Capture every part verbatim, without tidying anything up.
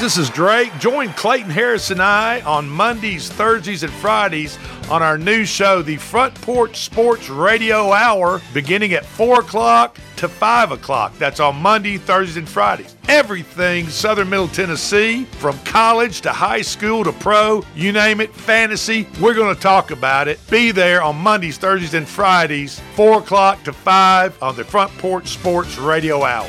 This is Drake. Join Clayton Harris and I on Mondays, Thursdays, and Fridays on our new show, the Front Porch Sports Radio Hour, beginning at four o'clock to five o'clock. That's on Monday, Thursdays, and Fridays. Everything southern Middle Tennessee, from college to high school to pro, you name it, fantasy, we're going to talk about it. Be there on Mondays, Thursdays, and Fridays, four o'clock to five on the Front Porch Sports Radio Hour.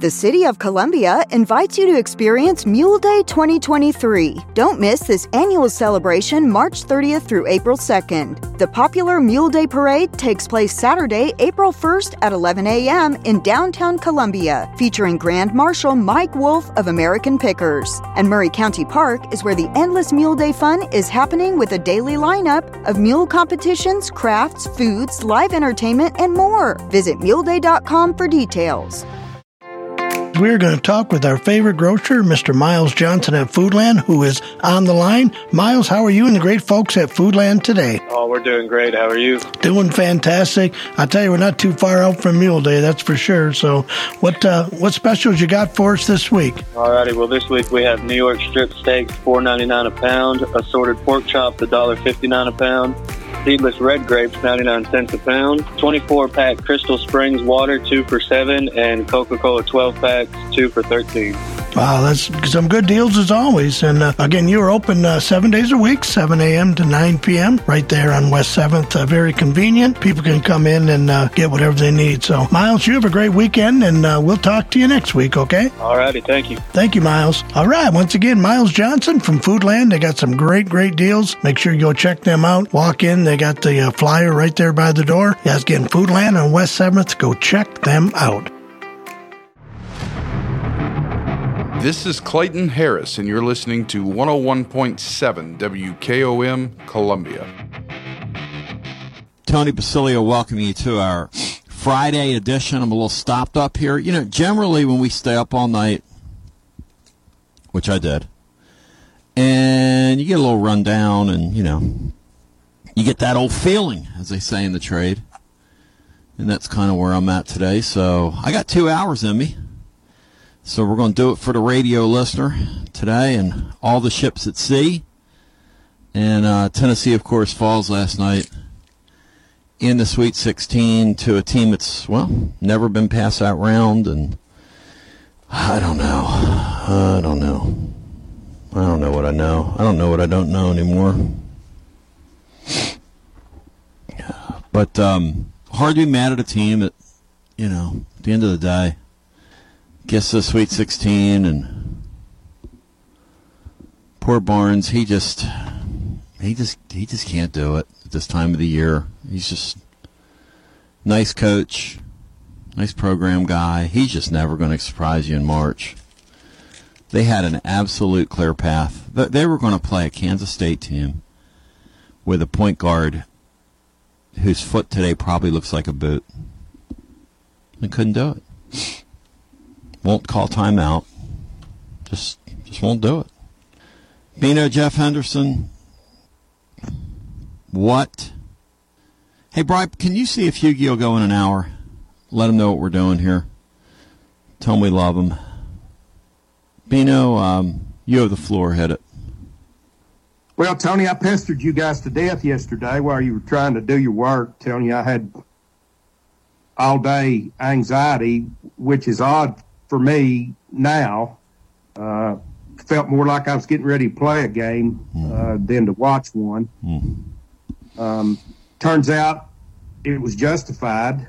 The City of Columbia invites you to experience Mule Day twenty twenty-three. Don't miss this annual celebration March thirtieth through April second. The popular Mule Day Parade takes place Saturday, April first at eleven a.m. in downtown Columbia, featuring Grand Marshal Mike Wolf of American Pickers. And Murray County Park is where the endless Mule Day fun is happening with a daily lineup of mule competitions, crafts, foods, live entertainment, and more. Visit mule day dot com for details. We're going to talk with our favorite grocer, Mister Miles Johnson at Foodland, who is on the line. Miles, how are you and the great folks at Foodland today? Oh, we're doing great. How are you? Doing fantastic. I tell you, we're not too far out from Mule Day, that's for sure. So what uh, what specials you got for us this week? All righty. Well, this week we have New York strip steaks, four ninety-nine a pound, assorted pork chops, one fifty-nine a pound, seedless red grapes, ninety-nine cents a pound, twenty-four pack Crystal Springs water, two for seven, and Coca-Cola twelve packs, two for thirteen. Wow, that's some good deals as always. And uh, again, you're open uh, seven days a week, seven a.m. to nine p.m. right there on West seventh. Uh, very convenient. People can come in and uh, get whatever they need. So, Miles, you have a great weekend, and uh, we'll talk to you next week, okay? All righty. Thank you. Thank you, Miles. All right. Once again, Miles Johnson from Foodland. They got some great, great deals. Make sure you go check them out. Walk in. They got the uh, flyer right there by the door. That's again, Foodland on West seventh. Go check them out. This is Clayton Harris, and you're listening to one oh one point seven W K O M Columbia. Tony Basilio welcoming you to our Friday edition. I'm a little stopped up here. You know, generally when we stay up all night, which I did, and you get a little run down and, you know, you get that old feeling, as they say in the trade. And that's kind of where I'm at today. So I got two hours in me. So we're going to do it for the radio listener today and all the ships at sea. And uh, Tennessee, of course, falls last night in the Sweet sixteen to a team that's, well, never been past that round. And I don't know. I don't know. I don't know what I know. I don't know what I don't know anymore. But um, hard to be mad at a team that, you know, at the end of the day, gets to the Sweet sixteen, and poor Barnes, he just, he just, he just can't do it at this time of the year. He's just nice coach, nice program guy. He's just never going to surprise you in March. They had an absolute clear path. They were going to play a Kansas State team with a point guard whose foot today probably looks like a boot. They couldn't do it. Won't call timeout. Just just won't do it. Bino, Jeff Henderson. What? Hey, Brian, can you see if Hughie will go in an hour? Let him know what we're doing here. Tell him we love him. Bino, um, you have the floor. Hit it. Well, Tony, I pestered you guys to death yesterday while you were trying to do your work. Tony, I had all-day anxiety, which is odd for me now. Uh, felt more like I was getting ready to play a game uh, mm. than to watch one. Mm. Um, turns out it was justified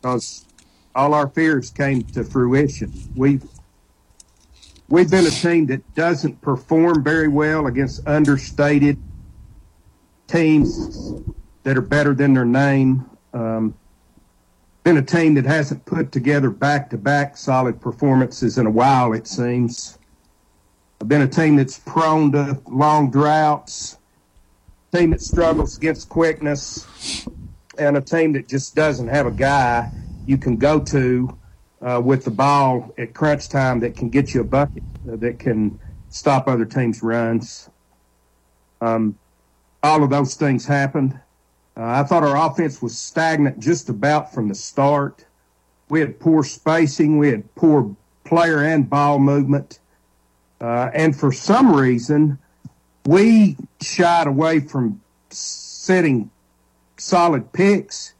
because all our fears came to fruition. We've, we've been a team that doesn't perform very well against understated teams that are better than their name. Um, Been a team that hasn't put together back-to-back solid performances in a while, it seems. Been a team that's prone to long droughts, a team that struggles against quickness, and a team that just doesn't have a guy you can go to uh, with the ball at crunch time that can get you a bucket, uh, that can stop other teams' runs. Um, all of those things happened. Uh, I thought our offense was stagnant just about from the start. We had poor spacing. We had poor player and ball movement. Uh, and for some reason, we shied away from setting solid picks,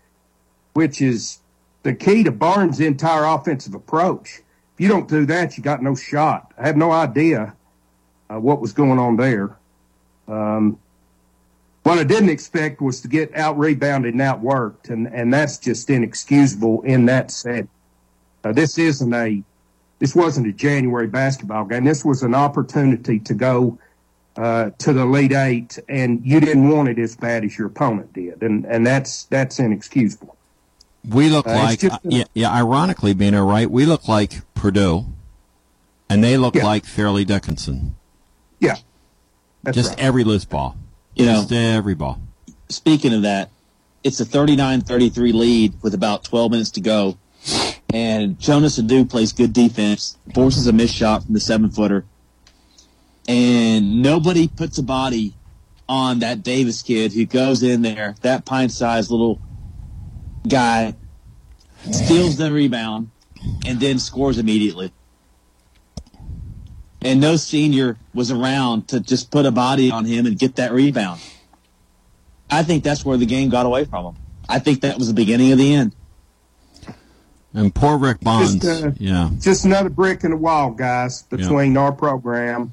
which is the key to Barnes' entire offensive approach. If you don't do that, you got no shot. I have no idea uh, what was going on there. Um, what I didn't expect was to get out-rebounded and out-worked, and, and that's just inexcusable in that setting. Uh, this isn't a This wasn't a January basketball game. This was an opportunity to go uh, to the Elite Eight, and you didn't want it as bad as your opponent did, and and that's that's inexcusable. We look uh, like, just, uh, yeah, yeah, ironically, Bino, right? We look like Purdue, and they look yeah. like Fairleigh Dickinson. Yeah, that's just right. Every loose ball, you just know, every ball. Speaking of that, it's a thirty-nine thirty-three lead with about twelve minutes to go. And Jonas Adu plays good defense, forces a missed shot from the seven-footer. And nobody puts a body on that Davis kid who goes in there, that pint-sized little guy, steals the rebound, and then scores immediately. And no senior was around to just put a body on him and get that rebound. I think that's where the game got away from him. I think that was the beginning of the end. And poor Rick Bonds, just, uh, yeah. Just another brick in the wall, guys, between yeah. our program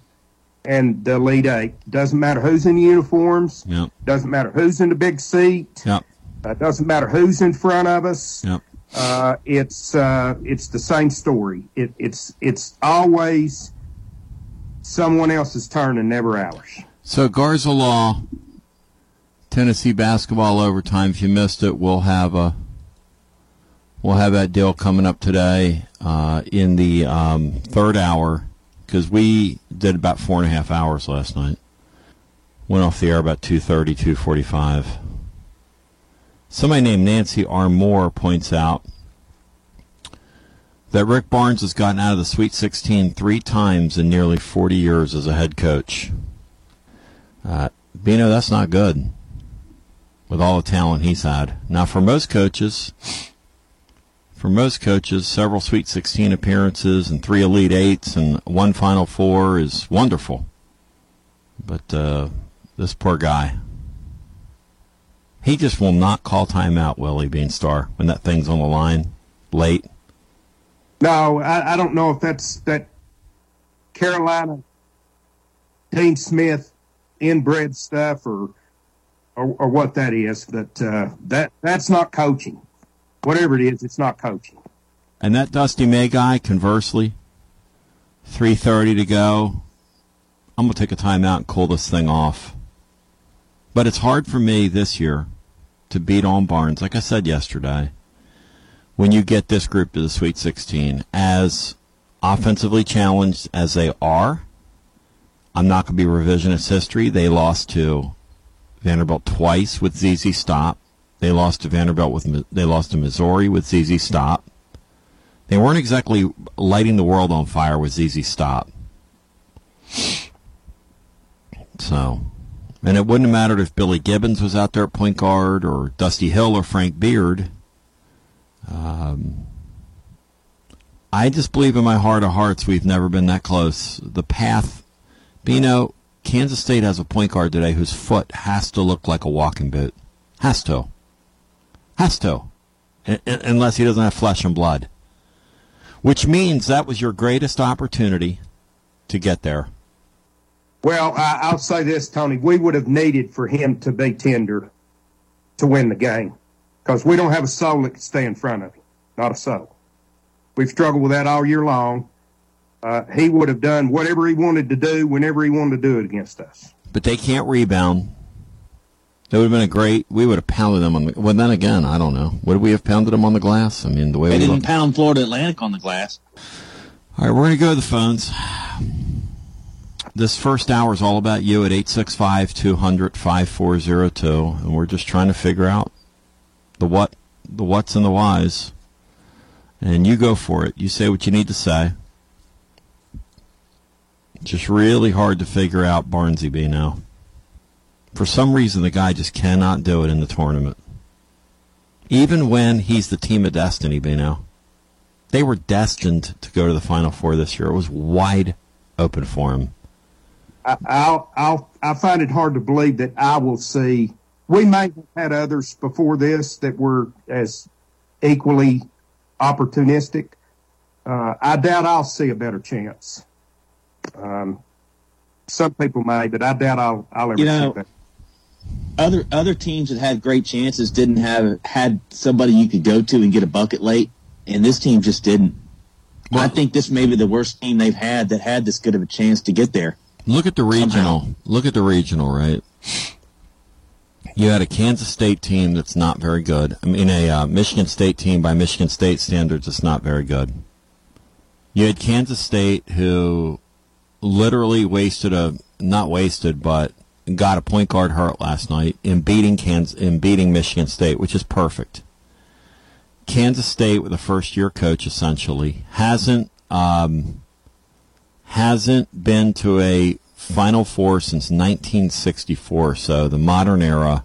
and the Elite Eight. Doesn't matter who's in the uniforms. Yeah. Doesn't matter who's in the big seat. Yeah. Uh, doesn't matter who's in front of us. Yeah. Uh, it's uh, it's the same story. It, it's it's always someone else's turn and never ours. So Garza Law, Tennessee basketball overtime. If you missed it, we'll have a. We'll have that deal coming up today uh, in the um, third hour, because we did about four and a half hours last night. Went off the air about two thirty, two forty-five. Somebody named Nancy R. Moore points out that Rick Barnes has gotten out of the Sweet sixteen three times in nearly forty years as a head coach. Uh, Bino, that's not good with all the talent he's had. Now, for most coaches... For most coaches, several Sweet sixteen appearances and three Elite Eights and one Final Four is wonderful. But uh, this poor guy, he just will not call timeout, Willie Beanstar, when that thing's on the line late. No, I, I don't know if that's that Carolina, Dean Smith, inbred stuff or or, or what that is. But uh, that that's not coaching. Whatever it is, it's not coaching. And that Dusty May guy, conversely, three thirty to go, I'm going to take a timeout and cool this thing off. But it's hard for me this year to beat on Barnes, like I said yesterday, when you get this group to the Sweet sixteen. As offensively challenged as they are, I'm not going to be revisionist history. They lost to Vanderbilt twice with Z Z Stop. They lost to Vanderbilt with they lost to Missouri with Z Z Stop. They weren't exactly lighting the world on fire with Z Z Stop. So, and it wouldn't have mattered if Billy Gibbons was out there at point guard or Dusty Hill or Frank Beard. Um, I just believe in my heart of hearts we've never been that close. The path, Bino, Kansas State has a point guard today whose foot has to look like a walking boot. Has to. Has to, unless he doesn't have flesh and blood. Which means that was your greatest opportunity to get there. Well, I'll say this, Tony. We would have needed for him to be tender to win the game, because we don't have a soul that can stay in front of him. Not a soul. We've struggled with that all year long. Uh, he would have done whatever he wanted to do whenever he wanted to do it against us. But they can't rebound. That would have been a great. We would have pounded them on the. Well, then again, I don't know. Would we have pounded them on the glass? I mean, the way they we didn't looked. Pound Florida Atlantic on the glass. All right, we're going to go to the phones. This first hour is all about you at eight six five, two hundred, five four zero two, and we're just trying to figure out the what, the what's, and the whys. And you go for it. You say what you need to say. Just really hard to figure out Barnesy B now. For some reason, the guy just cannot do it in the tournament. Even when he's the team of destiny, Bino. They were destined to go to the Final Four this year. It was wide open for them. I, I'll, I'll, I find it hard to believe that I will see. We may have had others before this that were as equally opportunistic. Uh, I doubt I'll see a better chance. Um, some people may, but I doubt I'll, I'll ever you know, see that. Other other teams that had great chances didn't have had somebody you could go to and get a bucket late, and this team just didn't. Well, I think this may be the worst team they've had that had this good of a chance to get there. Look at the regional. Somehow. Look at the regional, right? You had a Kansas State team that's not very good. I mean, a uh, Michigan State team by Michigan State standards is not very good. You had Kansas State who literally wasted a not wasted, but got a point guard hurt last night in beating Kansas, in beating Michigan State, which is perfect. Kansas State, with a first-year coach, essentially hasn't um, hasn't been to a Final Four since nineteen sixty-four. So the modern era,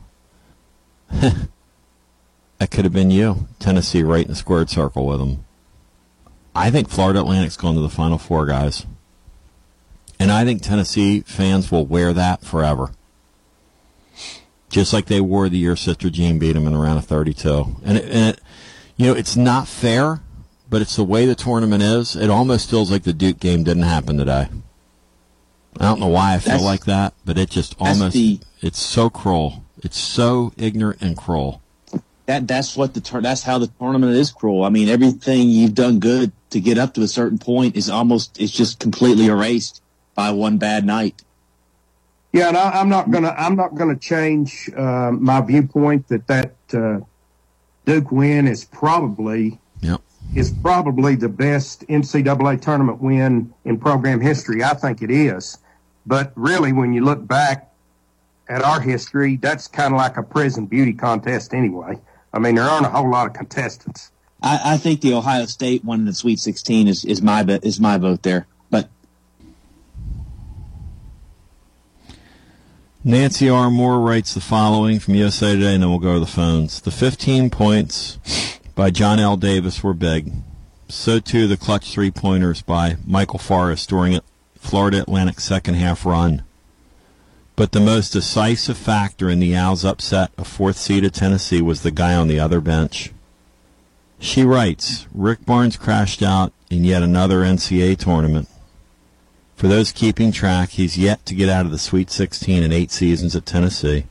that could have been you, Tennessee, right in the squared circle with them. I think Florida Atlantic's going to the Final Four, guys. And I think Tennessee fans will wear that forever. Just like they wore the year Sister Jean beat them in a round of thirty-two. And, it, and it, you know, it's not fair, but it's the way the tournament is. It almost feels like the Duke game didn't happen today. I don't know why I feel that's, like that, but it just almost, the, it's so cruel. It's so ignorant and cruel. That That's what the that's how the tournament is cruel. I mean, everything you've done good to get up to a certain point is almost, it's just completely erased by one bad night. Yeah, and I, I'm not gonna I'm not gonna change uh, my viewpoint that that uh, Duke win is probably yep. is probably the best N C double A tournament win in program history. I think it is, but really, when you look back at our history, that's kind of like a prison beauty contest anyway. I mean, there aren't a whole lot of contestants. I, I think the Ohio State one in the Sweet sixteen is is my is my vote there. Nancy R. Moore writes the following from U S A Today, and then we'll go to the phones. The fifteen points by John L. Davis were big. So, too, the clutch three-pointers by Michael Forrest during Florida Atlantic's second-half run. But the most decisive factor in the Owls' upset of fourth-seeded Tennessee was the guy on the other bench. She writes, Rick Barnes crashed out in yet another N C double A tournament. For those keeping track, he's yet to get out of the Sweet sixteen in eight seasons at Tennessee.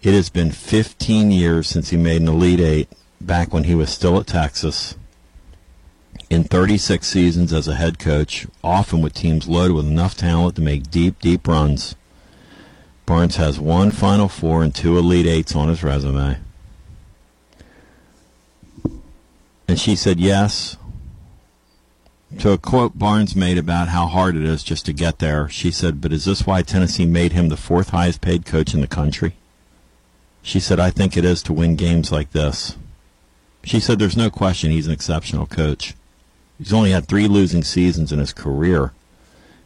It has been fifteen years since he made an Elite Eight, back when he was still at Texas, in thirty-six seasons as a head coach, often with teams loaded with enough talent to make deep, deep runs. Barnes has one Final Four and two Elite Eights on his resume. And she said yes. To a quote Barnes made about how hard it is just to get there, she said, but is this why Tennessee made him the fourth highest paid coach in the country? She said, I think it is to win games like this. She said, there's no question he's an exceptional coach. He's only had three losing seasons in his career.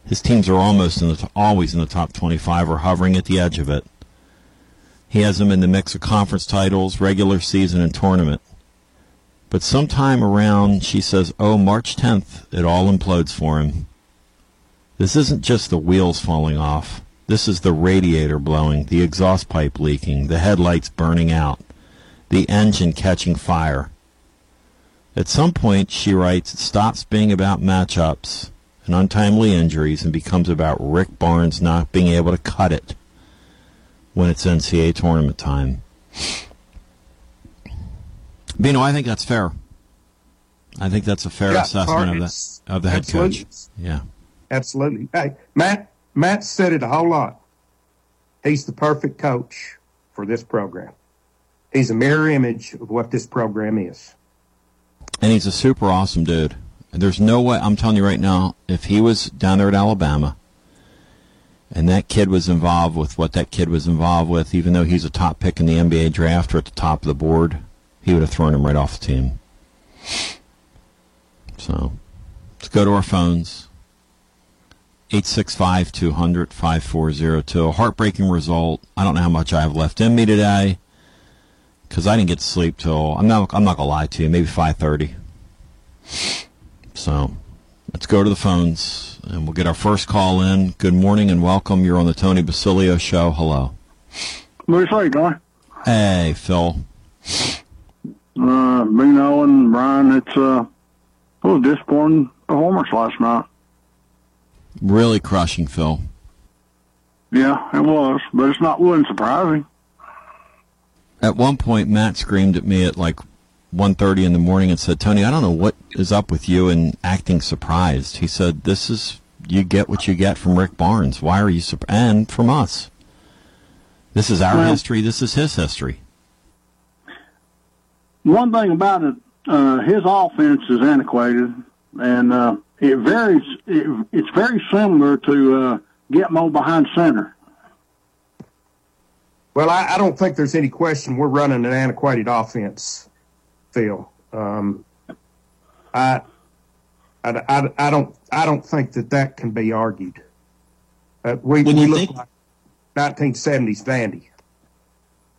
His teams are almost in the t- always in the top twenty-five or hovering at the edge of it. He has them in the mix of conference titles, regular season, and tournament. But sometime around, she says, oh, March tenth, it all implodes for him. This isn't just the wheels falling off. This is the radiator blowing, the exhaust pipe leaking, the headlights burning out, the engine catching fire. At some point, she writes, it stops being about matchups and untimely injuries and becomes about Rick Barnes not being able to cut it when it's N C double A tournament time. Bino, I think that's fair. I think that's a fair yeah, assessment of the, of the head absolutely. coach. Yeah, absolutely. Hey, Matt, Matt said it a whole lot. He's the perfect coach for this program. He's a mirror image of what this program is. And he's a super awesome dude. There's no way, I'm telling you right now, if he was down there at Alabama and that kid was involved with what that kid was involved with, even though he's a top pick in the N B A draft or at the top of the board, he would have thrown him right off the team. So, let's go to our phones. eight six five, two hundred, five four zero two. A heartbreaking result. I don't know how much I have left in me today because I didn't get to sleep till, I'm not, I'm not going to lie to you, maybe five thirty. So let's go to the phones, and we'll get our first call in. Good morning and welcome. You're on the Tony Basilio Show. Hello. Louis, how you doing? Hey, Phil. Uh, Bino and Brian, it's uh, a little disappointing performance last night. Really crushing, Phil. Yeah, it was, but it's not wasn't surprising. At one point, Matt screamed at me at like one thirty in the morning and said, Tony, I don't know what is up with you and acting surprised. He said, this is, you get what you get from Rick Barnes. Why are you surprised? And from us. This is our well, history. This is his history. One thing about it, uh, his offense is antiquated, and uh, it varies. It, it's very similar to uh, Getmo behind center. Well, I, I don't think there's any question we're running an antiquated offense, Phil. Um, I, I, I, I don't, I don't think that that can be argued. Uh, we when we look think, like nineteen seventies Vandy.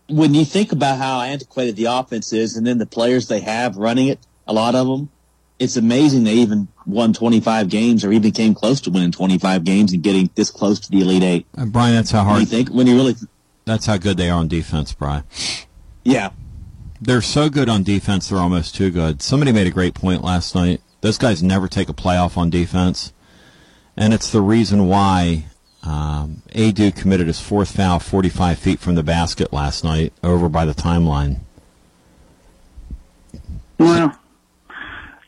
When you think about how antiquated the offense is, and then the players they have running it, a lot of them, it's amazing they even won twenty-five games, or even came close to winning twenty-five games and getting this close to the Elite Eight. And Brian, that's how hard. When you think when you really. That's how good they are on defense, Brian. Yeah. They're so good on defense, they're almost too good. Somebody made a great point last night. Those guys never take a playoff on defense. And it's the reason why um, Adu committed his fourth foul forty-five feet from the basket last night over by the timeline. Well,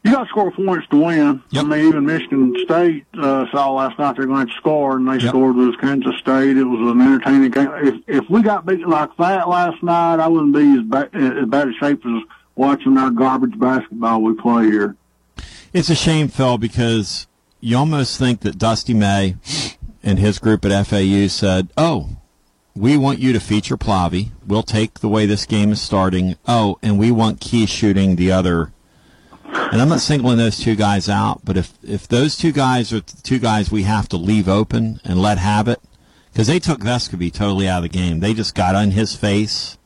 you got to score points to win. Yep. I mean, even Michigan State uh, saw last night they're going to score, and they yep. scored with Kansas State. It was an entertaining game. If if we got beat like that last night, I wouldn't be as, ba- as bad a shape as watching our garbage basketball we play here. It's a shame, Phil, because you almost think that Dusty May and his group at F A U said, oh, we want you to feature Plavi. We'll take the way this game is starting. Oh, and we want Key shooting the other. And I'm not singling those two guys out, but if, if those two guys are the two guys we have to leave open and let have it, because they took Vescovy totally out of the game. They just got on his face.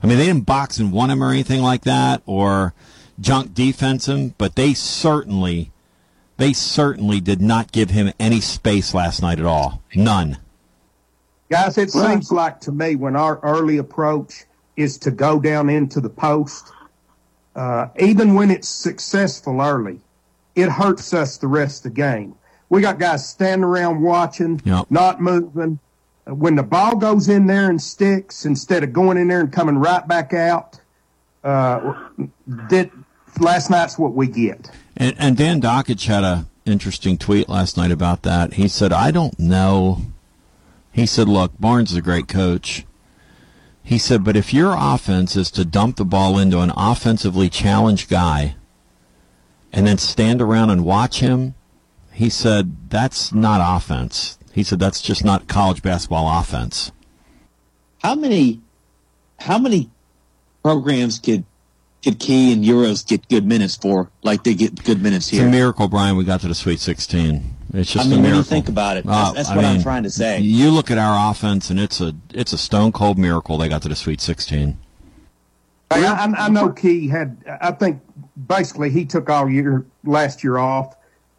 I mean, they didn't box and want him or anything like that, or junk defense him, but they certainly, they certainly did not give him any space last night at all. None. Guys, it well, seems like to me when our early approach is to go down into the post, Uh, even when it's successful early, it hurts us the rest of the game. We got guys standing around watching, yep. not moving. When the ball goes in there and sticks, instead of going in there and coming right back out, uh, that last night's what we get. And, and Dan Dockich had an interesting tweet last night about that. He said, I don't know. He said, look, Barnes is a great coach. He said, but if your offense is to dump the ball into an offensively challenged guy and then stand around and watch him, he said, that's not offense. He said, that's just not college basketball offense. How many how many programs could, could Key and Euros get good minutes for, like they get good minutes here? It's a miracle, Brian, we got to the Sweet sixteen. It's just I mean, a miracle. When you think about it, that's, uh, that's what I mean, I'm trying to say. You look at our offense, and it's a it's a stone cold miracle they got to the Sweet sixteen. I, I, I know Key had. I think basically he took all year last year off,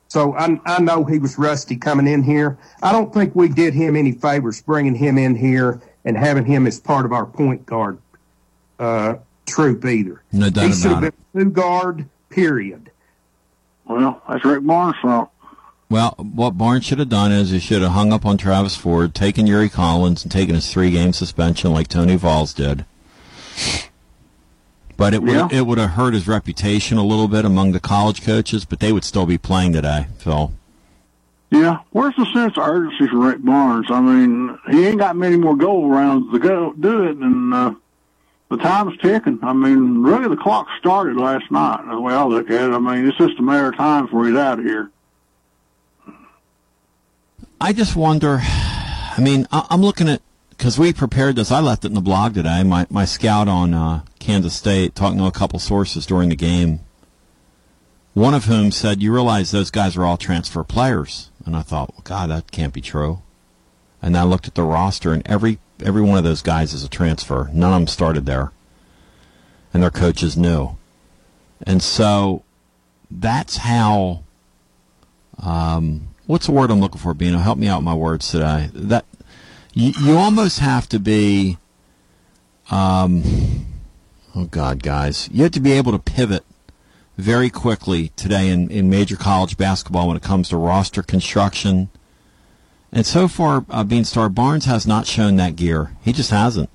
so I I know he was rusty coming in here. I don't think we did him any favors bringing him in here and having him as part of our point guard uh, troop either. No doubt he should have been two guard. Period. Well, that's Rick Barnes' fault. Well, what Barnes should have done is he should have hung up on Travis Ford, taken Yuri Collins, and taken his three-game suspension like Tony Valls did. But it would yeah. it would have hurt his reputation a little bit among the college coaches, but they would still be playing today, Phil. Yeah. Where's the sense of urgency for Rick Barnes? I mean, he ain't got many more go-arounds to go do it, and uh, the time's ticking. I mean, really the clock started last night, the way I look at it. I mean, it's just a matter of time before he's out of here. I just wonder, I mean, I'm looking at, because we prepared this, I left it in the blog today, my, my scout on uh, Kansas State, talking to a couple sources during the game, one of whom said, you realize those guys are all transfer players. And I thought, well, God, that can't be true. And I looked at the roster, and every every one of those guys is a transfer. None of them started there. And their coaches knew. And so that's how, um, what's the word I'm looking for, Bino? Help me out with my words today. That you, you almost have to be, um, oh God, guys, you have to be able to pivot very quickly today in, in major college basketball when it comes to roster construction. And so far, uh, Beanstar, Barnes has not shown that gear. He just hasn't.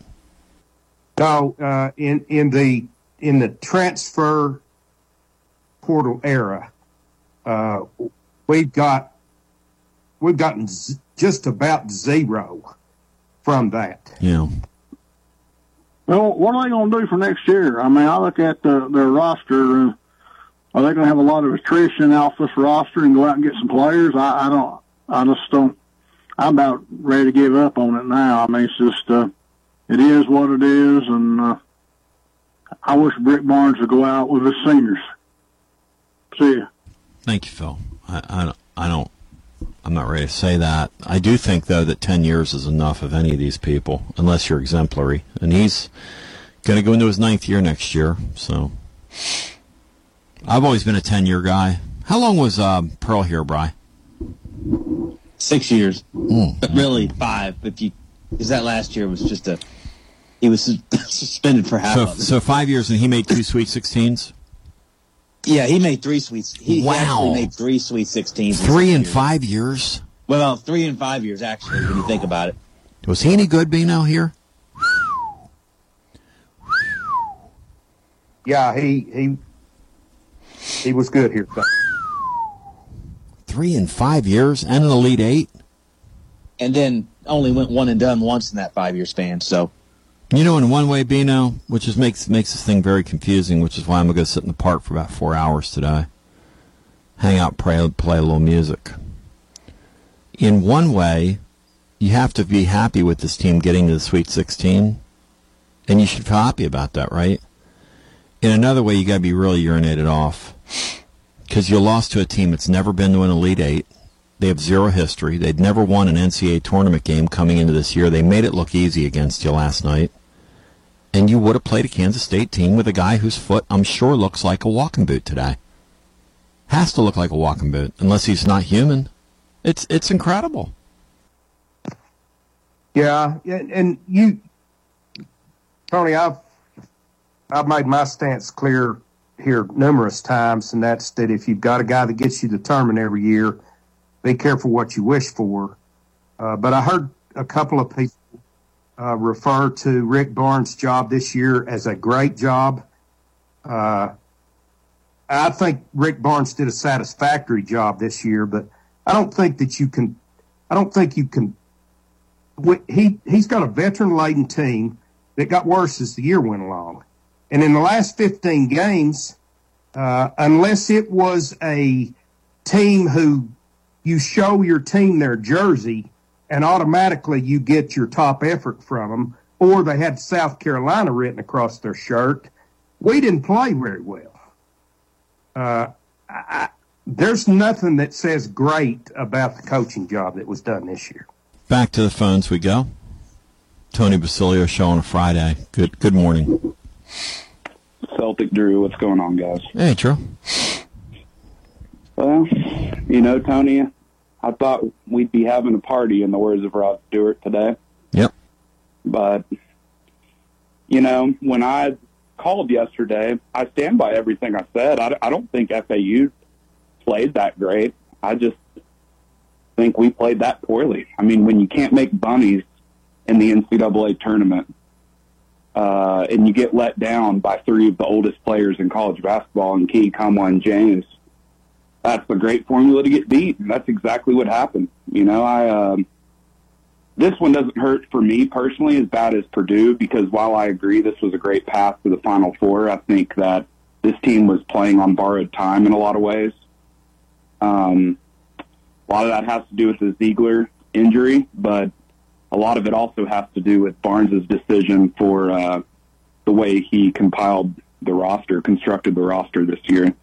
No, uh, in in the in the transfer portal era, uh, we've got we've gotten z- just about zero from that. Yeah. Well, what are they going to do for next year? I mean, I look at the, their roster. And are they going to have a lot of attrition off this roster and go out and get some players? I, I don't. I just don't. I'm about ready to give up on it now. I mean, it's just uh, it is what it is, and uh, I wish Brick Barnes would go out with his seniors. See ya. Thank you, Phil. I, I don't. I don't. I'm not ready to say that. I do think though that ten years is enough of any of these people, unless you're exemplary. And he's going to go into his ninth year next year. So I've always been a ten-year guy. How long was um, Pearl here, Bri? Six years, mm. But really five. If you, because that last year was just a, he was su- suspended for half. So, of it. So five years, and he made two Sweet Sixteens. Yeah, he made three Sweet. He wow. actually made three Sweet Sixteens. Three in, in five years. Well, three in five years actually. When you think about it, was he any good being out here? Yeah, he he he was good here. Three in five years and an Elite Eight. And then only went one and done once in that five-year span. So, you know, in one way, Bino, which is makes makes this thing very confusing, which is why I'm going to go sit in the park for about four hours today. Hang out, pray, play a little music. In one way, you have to be happy with this team getting to the Sweet sixteen. And you should feel happy about that, right? In another way, you got to be really urinated off. Because you lost to a team that's never been to an Elite Eight. They have zero history. They'd never won an N C A A tournament game coming into this year. They made it look easy against you last night. And you would have played a Kansas State team with a guy whose foot, I'm sure, looks like a walking boot today. Has to look like a walking boot, unless he's not human. It's it's incredible. Yeah, and you, Tony, I've, I've made my stance clear here numerous times, and that's that if you've got a guy that gets you the tournament every year, be careful what you wish for. Uh, but I heard a couple of people uh, refer to Rick Barnes' job this year as a great job. Uh, I think Rick Barnes did a satisfactory job this year, but I don't think that you can – I don't think you can – he, he's got a veteran-laden team that got worse as the year went along. And in the last fifteen games, uh, unless it was a team who you show your team their jersey and automatically you get your top effort from them, or they had South Carolina written across their shirt, we didn't play very well. Uh, I, there's nothing that says great about the coaching job that was done this year. Back to the phones we go. Tony Basilio show on a Friday. Good, good morning. Celtic Drew, what's going on, guys? Hey, Drew. Well, you know, Tony, I thought we'd be having a party, in the words of Rod Stewart, today. Yep. But, you know, when I called yesterday, I stand by everything I said. I, I don't think F A U played that great. I just think we played that poorly. I mean, when you can't make bunnies in the N C A A tournament, Uh, and you get let down by three of the oldest players in college basketball, and Key, Kamwa, and James, that's a great formula to get beat. And that's exactly what happened. You know, I um, this one doesn't hurt for me personally as bad as Purdue, because while I agree this was a great path to the Final Four, I think that this team was playing on borrowed time in a lot of ways. Um, a lot of that has to do with the Ziegler injury, but a lot of it also has to do with Barnes' decision for uh, the way he compiled the roster, constructed the roster this year.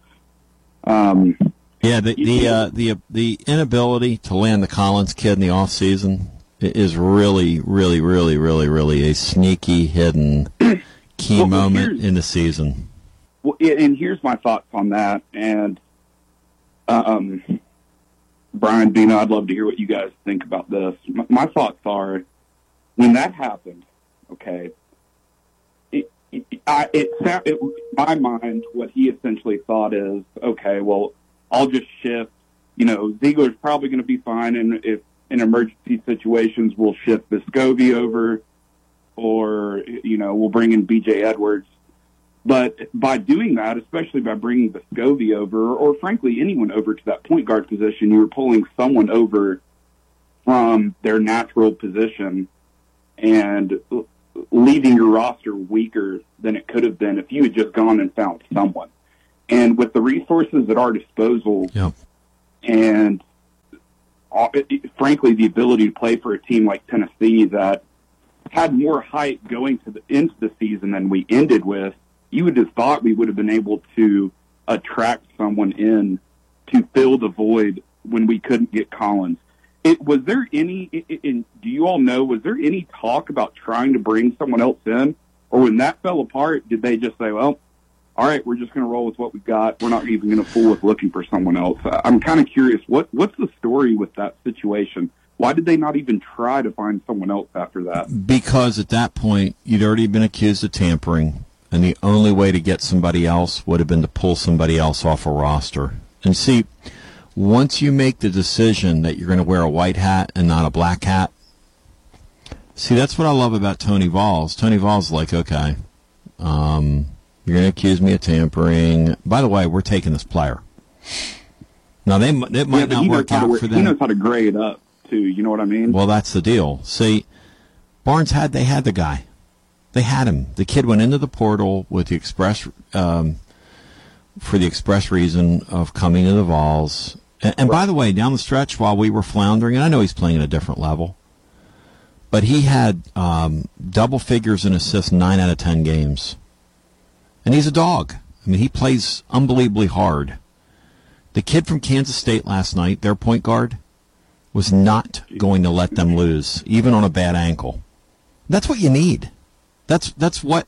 Um, yeah, the the, uh, the the inability to land the Collins kid in the offseason is really, really, really, really, really a sneaky, hidden key well, moment in the season. Well, and here's my thoughts on that. And Um, Brian, Dina, I'd love to hear what you guys think about this. My, my thoughts are, when that happened, okay, it, it, I, it, it, in my mind, what he essentially thought is, okay, well, I'll just shift. You know, Ziegler's probably going to be fine, and if in emergency situations, we'll shift Vescovi over, or, you know, we'll bring in B J Edwards. But by doing that, especially by bringing Vescovi over, or frankly, anyone over to that point guard position, you were pulling someone over from their natural position and leaving your roster weaker than it could have been if you had just gone and found someone. And with the resources at our disposal, yep, and frankly, the ability to play for a team like Tennessee that had more hype going to the end of the season than we ended with, you would have thought we would have been able to attract someone in to fill the void when we couldn't get Collins. It, was there any, it, it, it, do you all know, was there any talk about trying to bring someone else in? Or when that fell apart, did they just say, well, all right, we're just going to roll with what we've got. We're not even going to fool with looking for someone else. I'm kind of curious, what what's the story with that situation? Why did they not even try to find someone else after that? Because at that point, you'd already been accused of tampering, and the only way to get somebody else would have been to pull somebody else off a roster. And see, once you make the decision that you're going to wear a white hat and not a black hat, see, that's what I love about Tony Vols. Tony Vols like, okay, um... you're going to accuse me of tampering. By the way, we're taking this player. Now, they, it might yeah, not work out to, for them. He knows how to grade up, too. You know what I mean? Well, that's the deal. See, Barnes had, they had the guy. They had him. The kid went into the portal with the express, um, for the express reason of coming to the Vols. And, and right. by the way, down the stretch while we were floundering, and I know he's playing at a different level, but he had um, double figures in assists nine out of ten games. And he's a dog. I mean, he plays unbelievably hard. The kid from Kansas State last night, their point guard, was not going to let them lose, even on a bad ankle. That's what you need. That's that's what.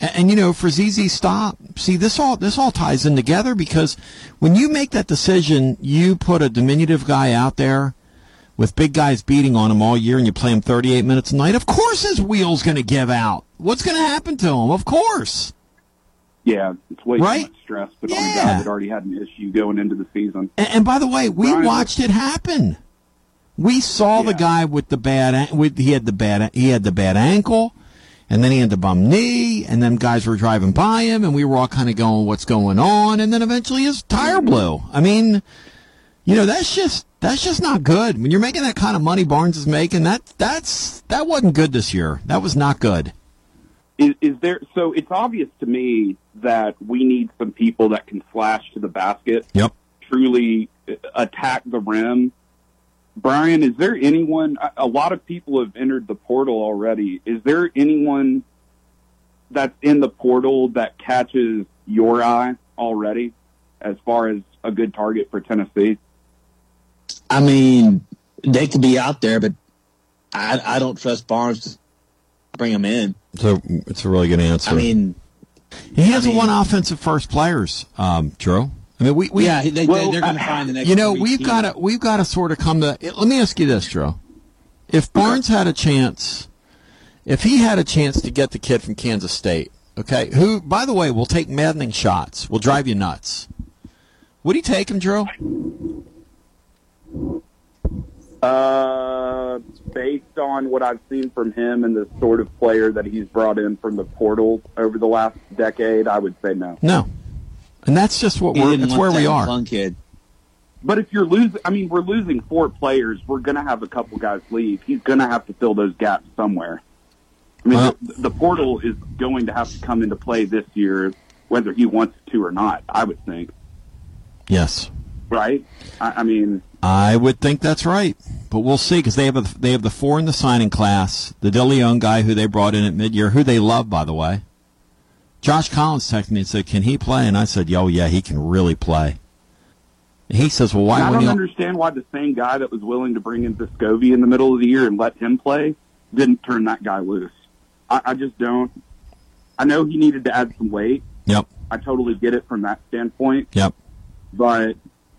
And, and you know, for Z Z Stop, see, this all this all ties in together, because when you make that decision, you put a diminutive guy out there with big guys beating on him all year, and you play him thirty-eight minutes a night. Of course, his wheel's going to give out. What's going to happen to him? Of course. Yeah, it's way right? too much stress, but yeah. on a guy that already had an issue going into the season. And, and by the way, we Brian, watched it happen. We saw yeah. the guy with the bad with he had the bad he had the bad ankle, and then he had the bum knee, and then guys were driving by him, and we were all kind of going, "What's going on?" And then eventually his tire blew. I mean, you know, that's just that's just not good. When you're making that kind of money Barnes is making, that that's that wasn't good this year. That was not good. Is, is there? So it's obvious to me that we need some people that can slash to the basket, yep. truly attack the rim. Brian, is there anyone? A lot of people have entered the portal already. Is there anyone that's in the portal that catches your eye already as far as a good target for Tennessee? I mean, they could be out there, but I, I don't trust Barnes to bring them in. So it's a really good answer. I mean, he hasn't I mean, won offensive first players, um, Drew. I mean, we, we yeah, they, well, they're going to find the next. You know, we've got to we've got to sort of come to. Let me ask you this, Drew: if Barnes had a chance, if he had a chance to get the kid from Kansas State, okay, who, by the way, will take maddening shots, will drive you nuts, would he take him, Drew? Uh, based on what I've seen from him and the sort of player that he's brought in from the portal over the last decade, I would say no. No, and that's just what he we're. That's where we are. Fun kid. But if you're losing, I mean, we're losing four players. We're going to have a couple guys leave. He's going to have to fill those gaps somewhere. I mean, well, the, the portal is going to have to come into play this year, whether he wants to or not. I would think. Yes. Right. I, I mean. I would think that's right, but we'll see, because they have a, they have the four in the signing class, the DeLeon guy who they brought in at midyear, who they love, by the way. Josh Collins texted me and said, "Can he play?" And I said, "Yo, yeah, he can really play." And he says, "Well, why?" I don't he... understand why the same guy that was willing to bring in Vescovi in the middle of the year and let him play didn't turn that guy loose. I, I just don't. I know he needed to add some weight. Yep. I totally get it from that standpoint. Yep. But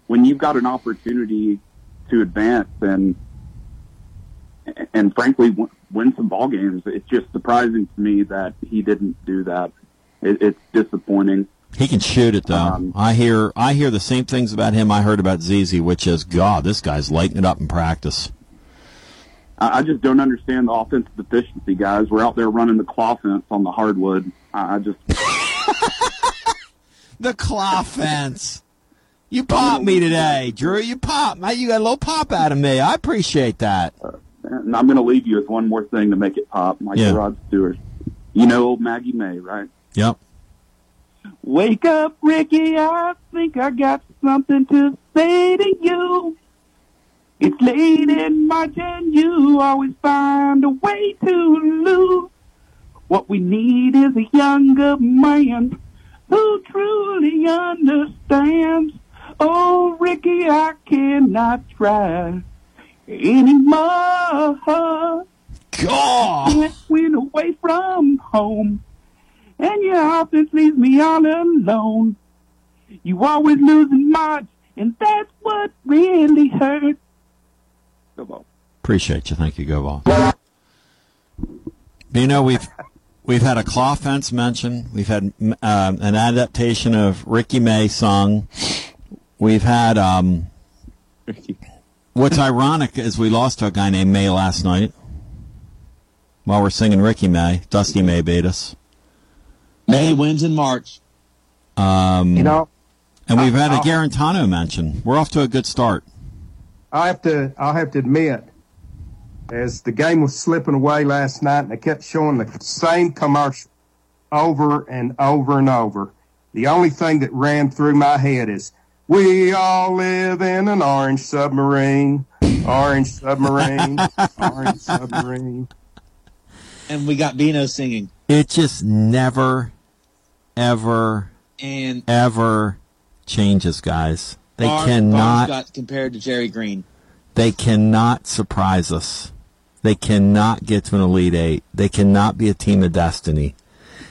when you've got an opportunity to advance and and frankly win some ball games, it's just surprising to me that he didn't do that. It, it's disappointing. He can shoot it, though. Um, I hear I hear the same things about him I heard about Zizi, which is, God, this guy's lighting it up in practice. I, I just don't understand the offensive efficiency, guys. We're out there running the clawfence on the hardwood. I, I just... The clawfence. You popped me today, Drew. You popped. You got a little pop out of me. I appreciate that. Uh, and I'm going to leave you with one more thing to make it pop, like yeah. Rod Stewart. You know old Maggie May, right? Yep. Wake up, Ricky, I think I got something to say to you. It's late in March and you always find a way to lose. What we need is a younger man who truly understands. Oh, Ricky, I cannot try anymore. God! Went away from home. And your offense leaves me all alone. You always lose in March, and that's what really hurts. Go ball. Appreciate you. Thank you. Go ball. You know, we've we've had a claw fence mentioned. We've had um, an adaptation of Ricky May sung. We've had um. Ricky. What's ironic is we lost to a guy named May last night. While we're singing Ricky May, Dusty May beat us. May wins in March. Um, you know, and we've had I'll, a Garantano mention. We're off to a good start. I have to. I'll have to admit, as the game was slipping away last night, and they kept showing the same commercial over and over and over. The only thing that ran through my head is, "We all live in an orange submarine, orange submarine, orange submarine." And we got Bino singing. It just never. Ever, and ever changes, guys. They Barnes, cannot Barnes got compared to Jerry Green. They cannot surprise us. They cannot get to an Elite Eight. They cannot be a team of destiny.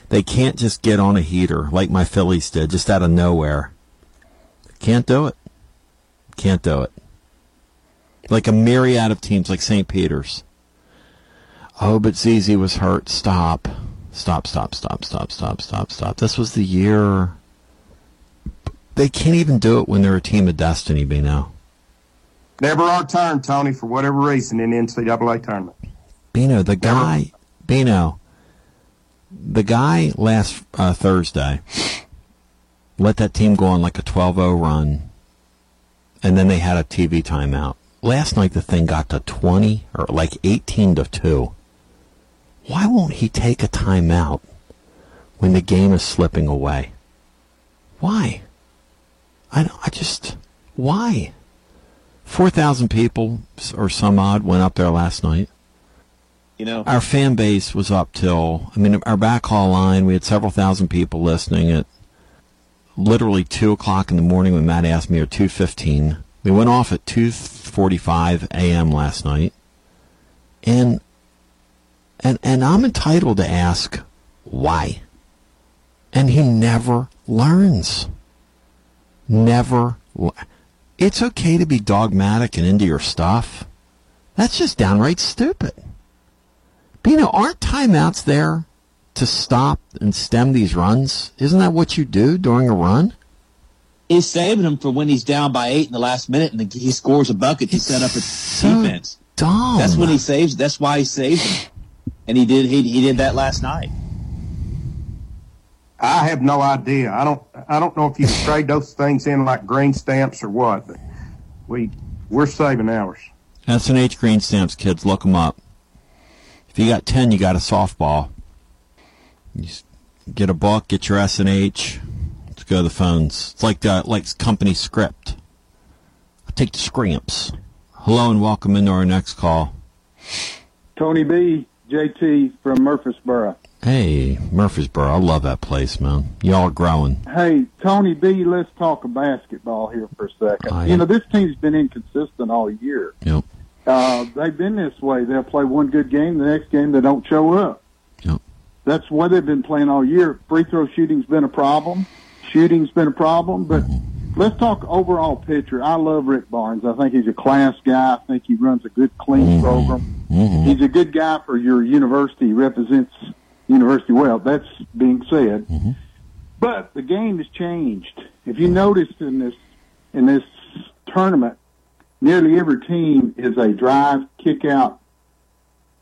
They can't just get on a heater like my Phillies did, just out of nowhere. Can't do it. Can't do it. Like a myriad of teams, like Saint Peter's. Oh, but Zizi was hurt. Stop. Stop, stop, stop, stop, stop, stop, stop. This was the year. They can't even do it when they're a team of destiny, B now. Never our turn, Tony, for whatever reason in the N C double A tournament. Bino, the Never. guy, Bino, the guy last uh, Thursday let that team go on like a twelve oh run, and then they had a T V timeout. Last night the thing got to twenty, or like eighteen to two. Why won't he take a timeout when the game is slipping away? Why? I don't, I just, why? four thousand people or some odd went up there last night. You know, our fan base was up till, I mean, our backhaul line, we had several thousand people listening at literally two o'clock in the morning when Matt asked me, or two fifteen. We went off at two forty-five a.m. last night. And... And and I'm entitled to ask why. And he never learns. Never. Le- it's okay to be dogmatic and into your stuff. That's just downright stupid. But, you know, aren't timeouts there to stop and stem these runs? Isn't that what you do during a run? He's saving them for when he's down by eight in the last minute and he scores a bucket to it's set up a so defense. Dumb. That's when he saves. That's why he saves them. And he did. He he did that last night. I have no idea. I don't. I don't know if you trade those things in like green stamps or what. But we we're saving ours. S and H green stamps, kids. Look them up. If you got ten, you got a softball. You just get a book. Get your S and H. Let's go to the phones. It's like the, like company script. I'll take the scramps. Hello and welcome into our next call. Tony B. J T from Murfreesboro. Hey, Murfreesboro. I love that place, man. Y'all are growing. Hey, Tony B, let's talk basketball here for a second. I, you know, this team's been inconsistent all year. Yep. Uh, they've been this way. They'll play one good game, the next game they don't show up. Yep. That's why they've been playing all year. Free throw shooting's been a problem. Shooting's been a problem, but let's talk overall picture. I love Rick Barnes. I think he's a class guy. I think he runs a good, clean program. Mm-hmm. He's a good guy for your university. He represents university well. That's being said. Mm-hmm. But the game has changed. If you noticed in this in this tournament, nearly every team is a drive, kick-out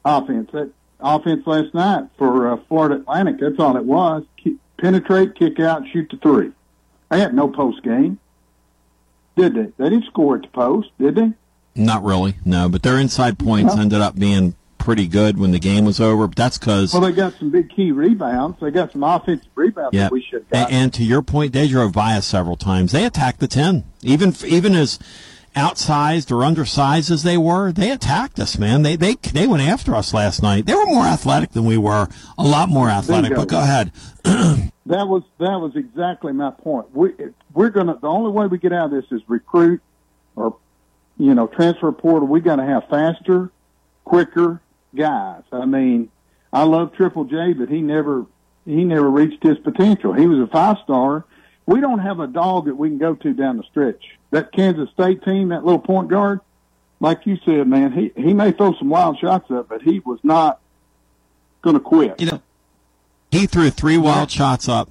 offense. That offense last night for uh, Florida Atlantic, that's all it was. Ki- penetrate, kick out, shoot the three. They had no post game, did they? They didn't score at the post, did they? Not really, no. But their inside points no. ended up being pretty good when the game was over. But that's because... Well, they got some big key rebounds. They got some offensive rebounds yeah. that we should have got. And, and to your point, they drove by us several times. They attacked the ten. Even even as... outsized or undersized as they were, they attacked us, man. They they they went after us last night. They were more athletic than we were, a lot more athletic. Bingo. But go ahead. that was that was exactly my point. We we're gonna the only way we get out of this is recruit or you know transfer portal. We got to have faster, quicker guys. I mean, I love Triple J, but he never he never reached his potential. He was a five star. We don't have a dog that we can go to down the stretch. That Kansas State team, that little point guard, like you said, man, he, he may throw some wild shots up, but he was not going to quit. You know, he threw three wild yeah. shots up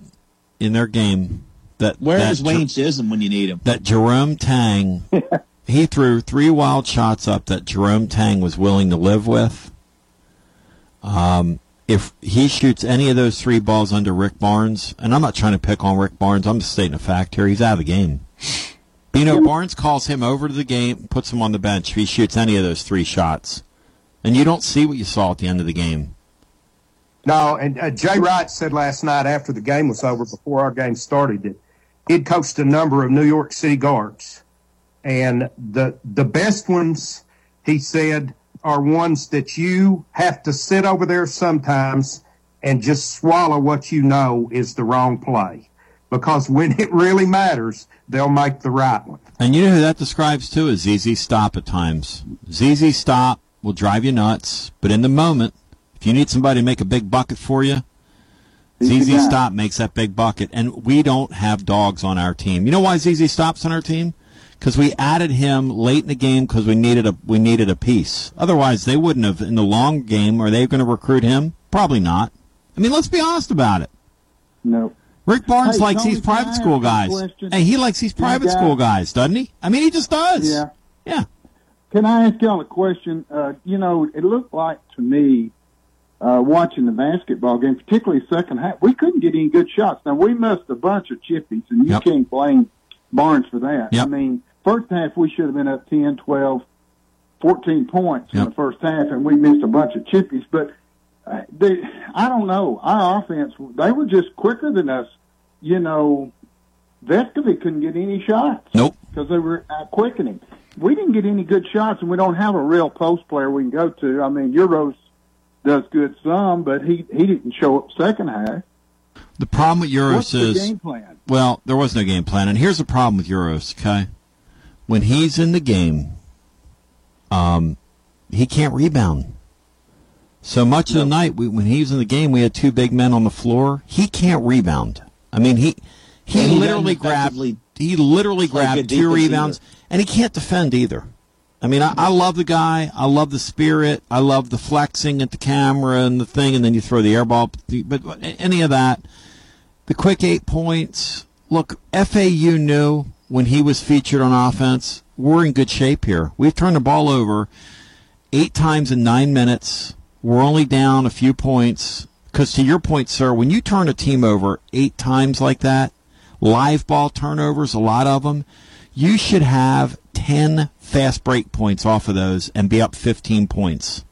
in their game. That Where that is Jer- Wayne Chisholm when you need him? That Jerome Tang, he threw three wild shots up that Jerome Tang was willing to live with. Um. If he shoots any of those three balls under Rick Barnes, and I'm not trying to pick on Rick Barnes, I'm just stating a fact here, he's out of the game. You know, Barnes calls him over to the game, puts him on the bench if he shoots any of those three shots. And you don't see what you saw at the end of the game. No, and uh, Jay Wright said last night after the game was over, before our game started, that he'd coached a number of New York City guards. And the the best ones, he said, are ones that you have to sit over there sometimes and just swallow what you know is the wrong play. Because when it really matters, they'll make the right one. And you know who that describes, too, is Z Z Stop at times. Z Z Stop will drive you nuts, but in the moment, if you need somebody to make a big bucket for you, Z Z Stop makes that big bucket. And we don't have dogs on our team. You know why Z Z Stop's on our team? Because we added him late in the game because we needed a we needed a piece. Otherwise, they wouldn't have in the long game. Are they going to recruit him? Probably not. I mean, let's be honest about it. No. Rick Barnes hey, likes Tony, these private school guys. Hey, he likes these private guy, school guys, doesn't he? I mean, he just does. Yeah. Yeah. Can I ask y'all a question? Uh, you know, it looked like to me, uh, watching the basketball game, particularly second half, we couldn't get any good shots. Now, we missed a bunch of chippies, and you yep. can't blame Barnes for that. Yep. I mean, first half we should have been up ten, twelve, fourteen points yep. in the first half, and we missed a bunch of chippies. But they, I don't know, our offense, they were just quicker than us. You know, Vescovy couldn't get any shots. Nope. Because they were quickening. We didn't get any good shots, and we don't have a real post player we can go to. I mean, Euros does good some, but he, he didn't show up second half. The problem with Euros What's is the game plan? Well, there was no game plan, and here's the problem with Euros. Okay, when he's in the game, um, he can't rebound. So much of the night, we, when he was in the game, we had two big men on the floor. He can't rebound. I mean, he he, he literally grabbed he literally grabbed two rebounds, either. And he can't defend either. I mean, I, I love the guy. I love the spirit. I love the flexing at the camera and the thing, and then you throw the air ball. But any of that, the quick eight points. Look, F A U knew when he was featured on offense, we're in good shape here. We've turned the ball over eight times in nine minutes. We're only down a few points. Because to your point, sir, when you turn a team over eight times like that, live ball turnovers, a lot of them, you should have ten fast break points off of those and be up fifteen points.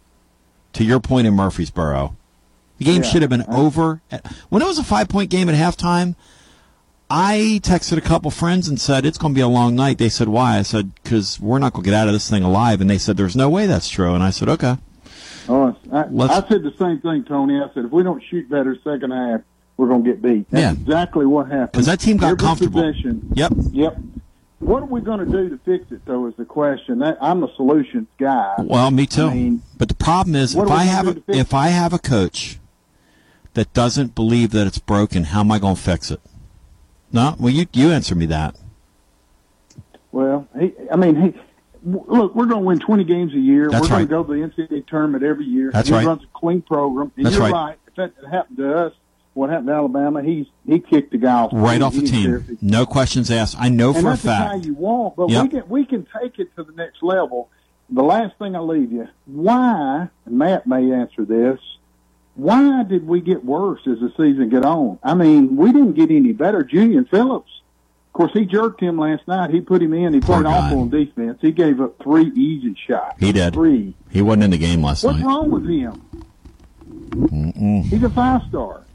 To your point in Murfreesboro. The game yeah. should have been over. When it was a five-point game at halftime, I texted a couple friends and said, it's going to be a long night. They said, why? I said, because we're not going to get out of this thing alive. And they said, there's no way that's true. And I said, okay. Oh, I, I said the same thing, Tony. I said, if we don't shoot better second half, we're going to get beat. That's yeah. exactly what happened. Because that team got Every comfortable. Possession, yep. Yep. What are we going to do to fix it, though, is the question. That, I'm a solutions guy. Well, me too. I mean, but the problem is, if I have a, if I have a coach that doesn't believe that it's broken, how am I going to fix it? No? Well, you, you answer me that. Well, he, I mean, he, look, we're going to win twenty games a year. That's we're right. going to go to the N C double A tournament every year. That's he right. runs a clean program. And That's you're right. right. If that happened to us, what happened to Alabama, he's, he kicked the guy off. Right off the team. No questions asked. I know for a fact. And that's how you want, but yep. we can, we can take it to the next level. The last thing I'll leave you, why, and Matt may answer this, why did we get worse as the season got on? I mean, we didn't get any better. Julian Phillips, of course, he jerked him last night. He put him in. He Poor played guy. awful on defense. He gave up three easy shots. He did. Three. He wasn't in the game last What's night. What's wrong with him? Mm-mm. He's a five-star.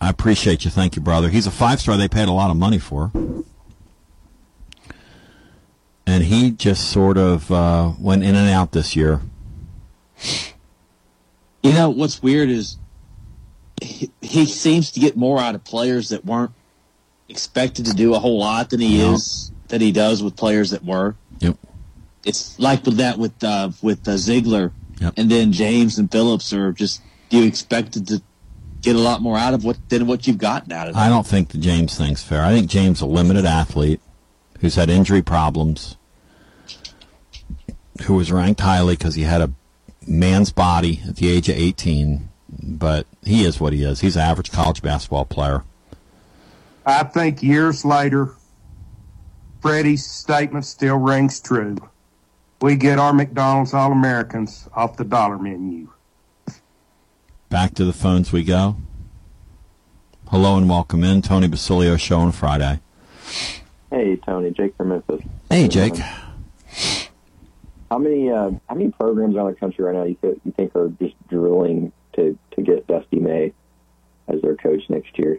I appreciate you. Thank you, brother. He's a five-star they paid a lot of money for. And he just sort of uh, went in and out this year. You know, what's weird is he, he seems to get more out of players that weren't expected to do a whole lot than he yep. is, that he does with players that were. Yep. It's like with that with uh, with uh, Ziegler. Yep. And then James and Phillips are just, you expected to get a lot more out of what than what you've gotten out of them. I don't think the James thing's fair. I think James is a limited athlete who's had injury problems, who was ranked highly because he had a man's body at the age of eighteen, but he is what he is. He's an average college basketball player. I think years later, Freddie's statement still rings true. We get our McDonald's All-Americans off the dollar menu. Back to the phones we go. Hello and welcome in. Tony Basilio Show on Friday. Hey, Tony. Jake from Memphis. Hey, Jake. How many uh, how many programs around the country right now you, th- you think are just drilling to, to get Dusty May as their coach next year?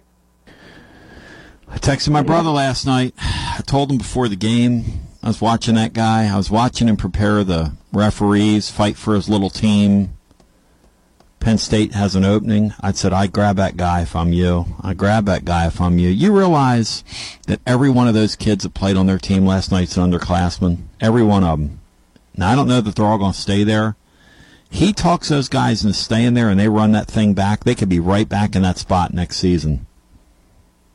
I texted my brother last night. I told him before the game. I was watching that guy. I was watching him prepare the referees, fight for his little team. Penn State has an opening. I said, I grab that guy if I'm you. I grab that guy if I'm you. You realize that every one of those kids that played on their team last night's an underclassman. Every one of them. Now, I don't know that they're all going to stay there. He talks those guys into staying there, and they run that thing back. They could be right back in that spot next season.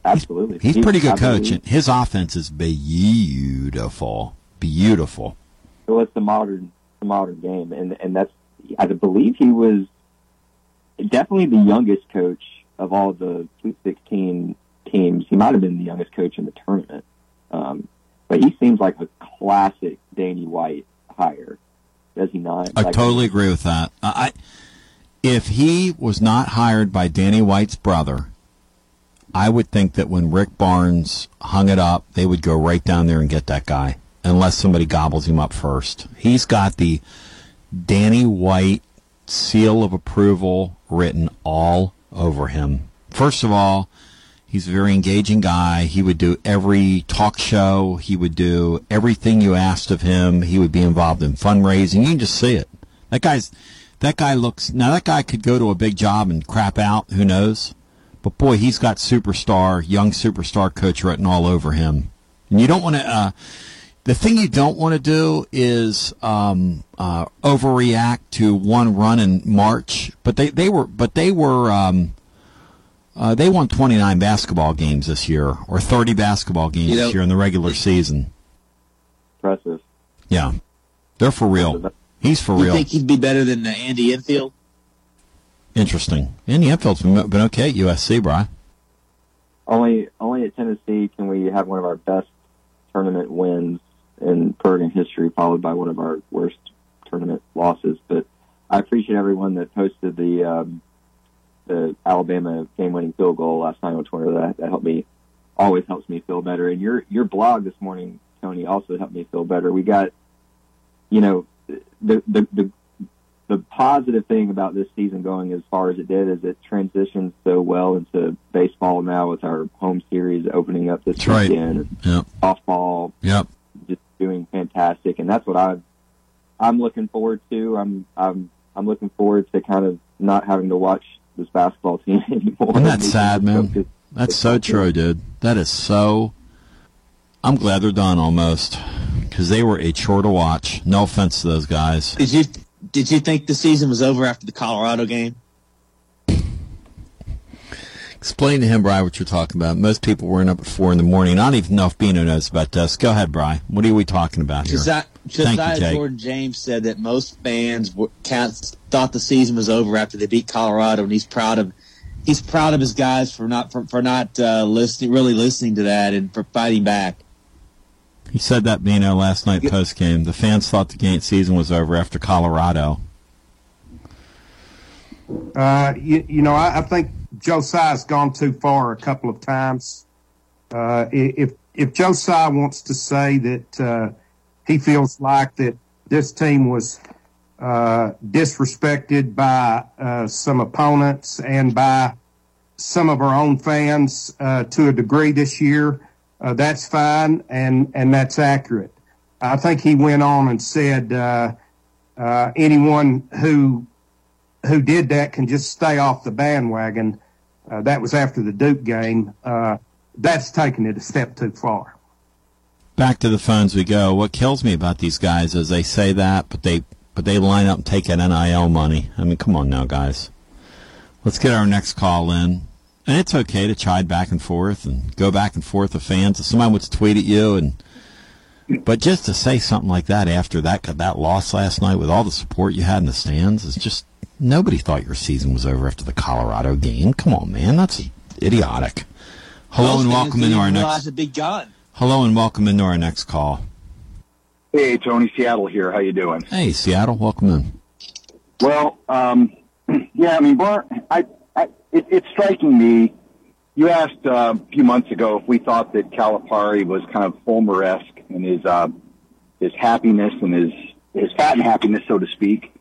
Absolutely. He's, he's, he's pretty good absolutely. coach, and his offense is beautiful. Beautiful. Well, it's the modern the modern game, and, and that's, I believe he was definitely the youngest coach of all the Sweet sixteen teams. He might have been the youngest coach in the tournament. Um, but he seems like a classic Danny White hire, does he not? I like, totally agree with that. I, if he was not hired by Danny White's brother, I would think that when Rick Barnes hung it up, they would go right down there and get that guy, unless somebody gobbles him up first. He's got the Danny White seal of approval written all over him. First of all, he's a very engaging guy. He would do every talk show. He would do everything you asked of him. He would be involved in fundraising. You can just see it. That guy's, that guy looks, now that guy could go to a big job and crap out. Who knows? But, boy, he's got superstar, young superstar coach written all over him. And you don't want to, uh, the thing you don't want to do is um, uh, overreact to one run in March. But they, they were, but they were, um, Uh, they won twenty-nine basketball games this year, or thirty basketball games you know, this year in the regular season. Impressive. Yeah. They're for real. He's for you real. You think he'd be better than uh, Andy Enfield? Interesting. Andy Enfield's been, been okay at U S C, bro. Only only at Tennessee can we have one of our best tournament wins in program history, followed by one of our worst tournament losses. But I appreciate everyone that posted the um, – the Alabama game-winning field goal last night on Twitter. That, that helped me, always helps me feel better. And your your blog this morning, Tony, also helped me feel better. We got, you know, the the the, the positive thing about this season going as far as it did is it transitions so well into baseball now with our home series opening up this that's weekend. Right. Yep. Softball. Yep. Just doing fantastic. And that's what I, I'm looking forward to. I'm I'm I'm looking forward to kind of not having to watch this basketball team anymore. And that's sad, man. That's so true, dude. That is so... I'm glad they're done almost, because they were a chore to watch. No offense to those guys. Did you did you think the season was over after the Colorado game? Explain to him, Bri, what you're talking about. Most people weren't up at four in the morning. Not even Nofbino knows about this. Go ahead, Bri. What are we talking about here? Josiah, Josiah Jordan James said that most fans were, thought the season was over after they beat Colorado, and he's proud of he's proud of his guys for not for, for not uh, listening, really listening to that, and for fighting back. He said that, Bino, last night post game. The fans thought the game season was over after Colorado. Uh, you, you know, I, I think Josiah's gone too far a couple of times. Uh, if if Josiah wants to say that uh, he feels like that this team was uh, disrespected by uh, some opponents and by some of our own fans uh, to a degree this year, uh, that's fine and, and that's accurate. I think he went on and said uh, uh, anyone who who did that can just stay off the bandwagon. Uh, that was after the Duke game. Uh, that's taking it a step too far. Back to the phones we go. What kills me about these guys is they say that, but they but they line up and take that N I L money. I mean, come on now, guys. Let's get our next call in. And it's okay to chide back and forth and go back and forth with fans. If somebody wants to tweet at you, and but just to say something like that after that that loss last night with all the support you had in the stands is just... Nobody thought your season was over after the Colorado game. Come on, man, that's idiotic. Hello and welcome into our next. Hello and welcome into our next call. Hey, Tony, Seattle here. How you doing? Hey, Seattle, welcome in. Well, um, yeah, I mean, Bar, I, I, it, it's striking me. You asked uh, a few months ago if we thought that Calipari was kind of Fulmer-esque in his uh, his happiness and his his patent happiness, so to speak.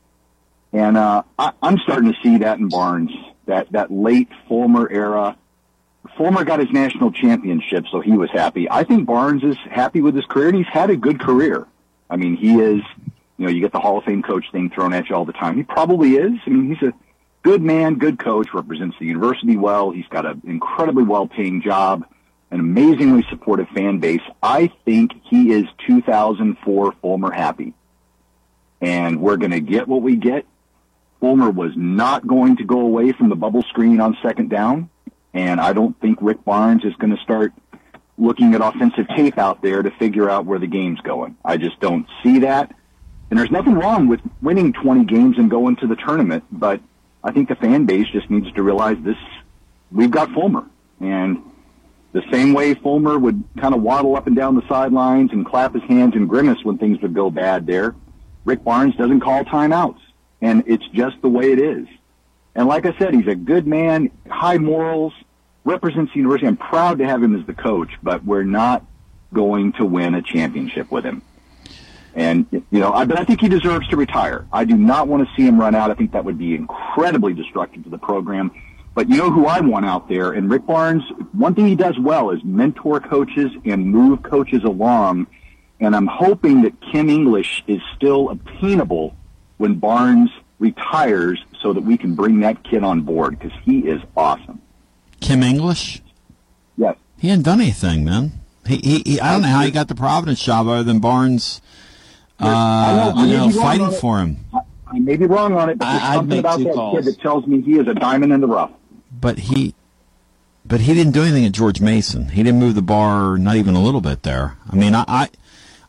And uh, I, I'm starting to see that in Barnes, that, that late Fulmer era. Fulmer got his national championship, so he was happy. I think Barnes is happy with his career, and he's had a good career. I mean, he is, you know, you get the Hall of Fame coach thing thrown at you all the time. He probably is. I mean, he's a good man, good coach, represents the university well. He's got an incredibly well-paying job, an amazingly supportive fan base. I think he is two thousand four Fulmer happy. And we're going to get what we get. Fulmer was not going to go away from the bubble screen on second down, and I don't think Rick Barnes is going to start looking at offensive tape out there to figure out where the game's going. I just don't see that. And there's nothing wrong with winning twenty games and going to the tournament, but I think the fan base just needs to realize this, we've got Fulmer. And the same way Fulmer would kind of waddle up and down the sidelines and clap his hands and grimace when things would go bad there, Rick Barnes doesn't call timeouts. And it's just the way it is. And like I said, he's a good man, high morals, represents the university. I'm proud to have him as the coach, but we're not going to win a championship with him. And, you know, I, but I think he deserves to retire. I do not want to see him run out. I think that would be incredibly destructive to the program. But you know who I want out there? And Rick Barnes, one thing he does well is mentor coaches and move coaches along. And I'm hoping that Kim English is still obtainable when Barnes retires so that we can bring that kid on board because he is awesome. Kim English? Yes. He hadn't done anything, man. He, he, he I don't know how he got the Providence job other than Barnes uh, know, you know, fighting for him. I, I may be wrong on it, but there's I, something about that calls. Kid that tells me he is a diamond in the rough. But he but he didn't do anything at George Mason. He didn't move the bar not even a little bit there. I mean, I... I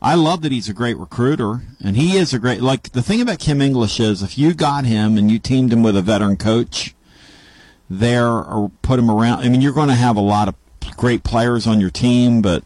I love that he's a great recruiter, and he is a great – like, the thing about Kim English is if you got him and you teamed him with a veteran coach there or put him around – I mean, you're going to have a lot of great players on your team, but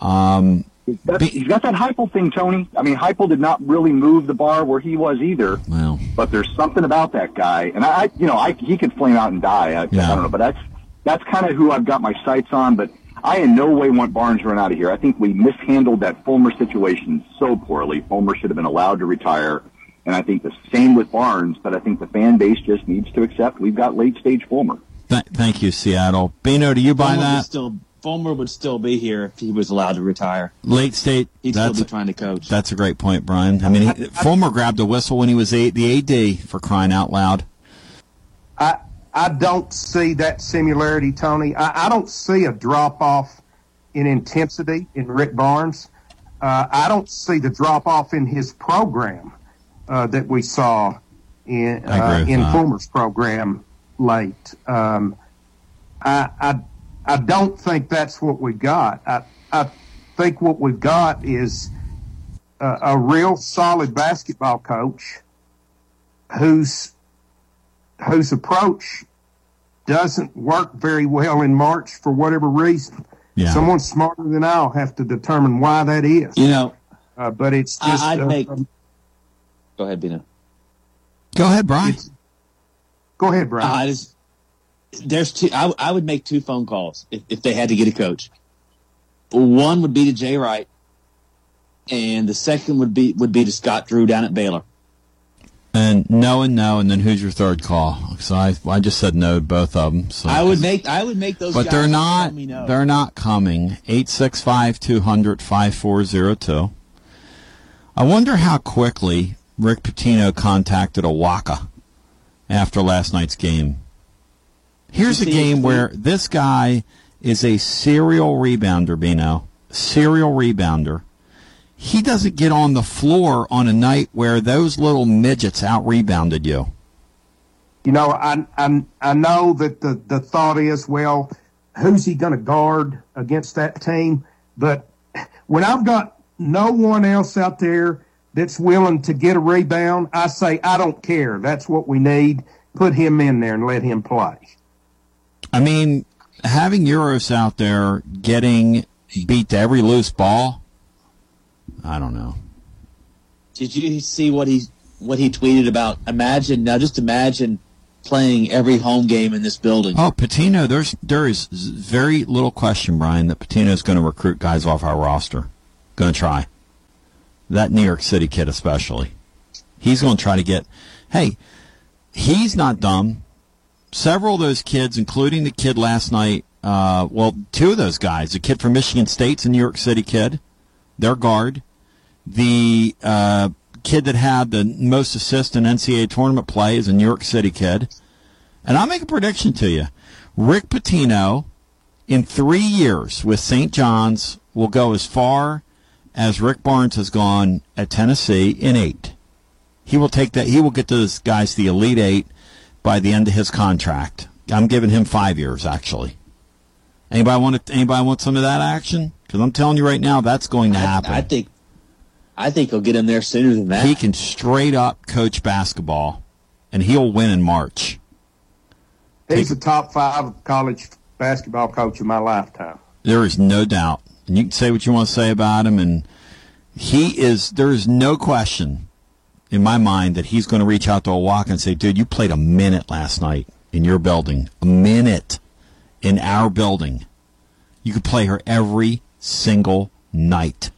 um, – He's got, be, he's got that Heupel thing, Tony. I mean, Heupel did not really move the bar where he was either. Well, but there's something about that guy. And, I, you know, I, he could flame out and die. I, yeah. I don't know, but that's, that's kind of who I've got my sights on, but – I in no way want Barnes to run out of here. I think we mishandled that Fulmer situation so poorly. Fulmer should have been allowed to retire, and I think the same with Barnes, but I think the fan base just needs to accept we've got late-stage Fulmer. Th- thank you, Seattle. Bino, do you buy Fulmer that? Would still, Fulmer would still be here if he was allowed to retire. Late-stage. He'd still be trying to coach. That's a great point, Brian. I mean, he, I, I, Fulmer grabbed a whistle when he was a, the A D for crying out loud. I I don't see that similarity, Tony. I, I don't see a drop-off in intensity in Rick Barnes. Uh, I don't see the drop-off in his program uh, that we saw in uh, in Fulmer's program late. Um, I, I, I don't think that's what we got. I, I think what we've got is a, a real solid basketball coach whose, whose approach doesn't work very well in March for whatever reason. Yeah. Someone smarter than I'll have to determine why that is. You know, uh, but it's just. I, I'd uh, make. Um, go ahead, Bino. Go ahead, Brian. Go ahead, Brian. Uh, just, there's two. I, I would make two phone calls if, if they had to get a coach. One would be to Jay Wright, and the second would be would be to Scott Drew down at Baylor. And no, and no, and then who's your third call? So I, I just said no to both of them. So I would make, I would make those. But guys they're not, no. they're not coming. Eight six five two hundred five four zero two. I wonder how quickly Rick Pitino contacted Awaka after last night's game. Here's a game where this guy is a serial rebounder, Bino, serial rebounder. He doesn't get on the floor on a night where those little midgets out-rebounded you. You know, I I, I know that the, the thought is, well, who's he going to guard against that team? But when I've got no one else out there that's willing to get a rebound, I say, I don't care. That's what we need. Put him in there and let him play. I mean, having Euros out there getting beat to every loose ball, I don't know. Did you see what he what he tweeted about? Imagine now, just imagine playing every home game in this building. Oh, Pitino, there's there is very little question, Brian, that Pitino's going to recruit guys off our roster. Going to try. That New York City kid especially. He's going to try to get. Hey, he's not dumb. Several of those kids, including the kid last night. Uh, well, two of those guys, a kid from Michigan State's a New York City kid. Their guard, the uh, kid that had the most assists in N C A A tournament play is a New York City kid. And I'll make a prediction to you. Rick Pitino, in three years with Saint John's, will go as far as Rick Barnes has gone at Tennessee in eight. He will take that. He will get those guys the Elite Eight by the end of his contract. I'm giving him five years, actually. Anybody want to, anybody want some of that action? Because I'm telling you right now, that's going to happen. I, I think, I think he'll get him there sooner than that. He can straight up coach basketball, and he'll win in March. He's Take, the top five college basketball coach of my lifetime. There is no doubt, and you can say what you want to say about him, and he is. There is no question in my mind that he's going to reach out to Awaka and say, "Dude, you played a minute last night in your building, a minute in our building. You could play her every." Single night.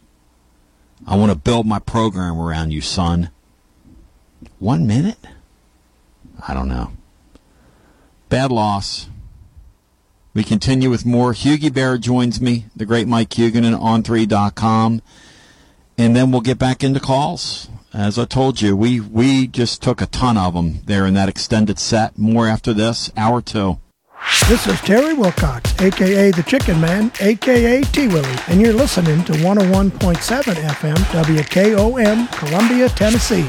I want to build my program around you, son. One minute? I don't know. Bad loss. We continue with more. Hughie Bear joins me, the great Mike Huguenin, on three dot com. And then we'll get back into calls. As I told you, we, we just took a ton of them there in that extended set. More after this, hour two. This is Terry Wilcox, a k a. The Chicken Man, a k a. T-Willie, and you're listening to one oh one point seven F M W K O M, Columbia, Tennessee.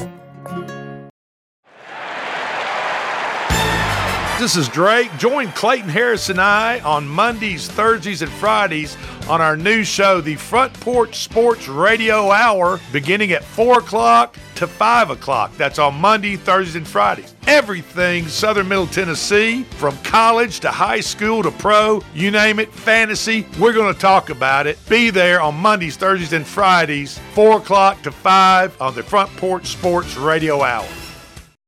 This is Drake. Join Clayton Harris and I on Mondays, Thursdays, and Fridays on our new show, the Front Porch Sports Radio Hour, beginning at four o'clock to five o'clock. That's on Monday, Thursdays, and Fridays. Everything Southern Middle Tennessee, from college to high school to pro, you name it, fantasy, we're going to talk about it. Be there on Mondays, Thursdays, and Fridays, four o'clock to five on the Front Porch Sports Radio Hour.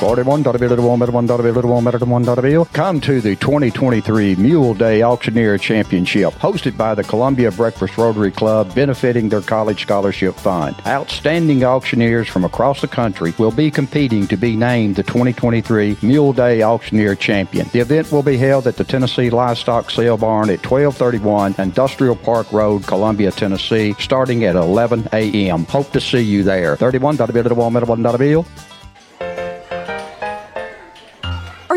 Come to the twenty twenty-three Mule Day Auctioneer Championship, hosted by the Columbia Breakfast Rotary Club, benefiting their college scholarship fund. Outstanding auctioneers from across the country will be competing to be named the twenty twenty-three Mule Day Auctioneer Champion. The event will be held at the Tennessee Livestock Sale Barn at twelve thirty-one Industrial Park Road, Columbia, Tennessee, starting at eleven a.m. Hope to see you there. thirty-one. Are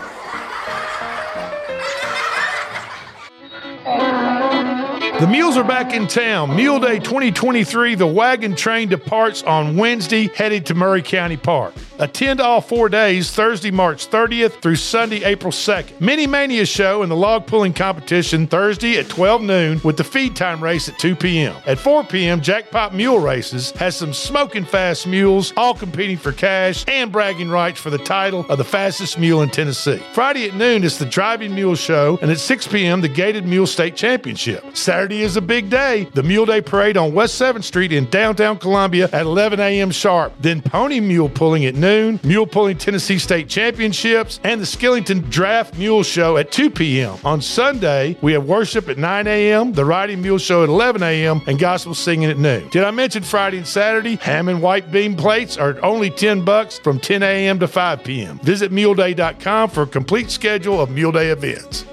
The Mules are back in town. Mule Day twenty twenty-three, the wagon train departs on Wednesday, headed to Murray County Park. Attend all four days, Thursday, March thirtieth through Sunday, April second. Mini Mania Show and the log pulling competition Thursday at twelve noon with the feed time race at two p.m. At four p.m., Jackpot Mule Races has some smoking fast mules, all competing for cash and bragging rights for the title of the fastest mule in Tennessee. Friday at noon is the Driving Mule Show, and at six p.m., the Gated Mule State Championship. Saturday is a big day, the Mule Day Parade on West seventh Street in downtown Columbia at eleven a.m. sharp. Then Pony Mule Pulling at noon. Mule Pulling Tennessee State Championships, and the Skillington Draft Mule Show at two p.m. On Sunday, we have worship at nine a.m., the Riding Mule Show at eleven a.m., and gospel singing at noon. Did I mention Friday and Saturday? Ham and white bean plates are only ten bucks from ten a.m. to five p.m. Visit mule day dot com for a complete schedule of Mule Day events.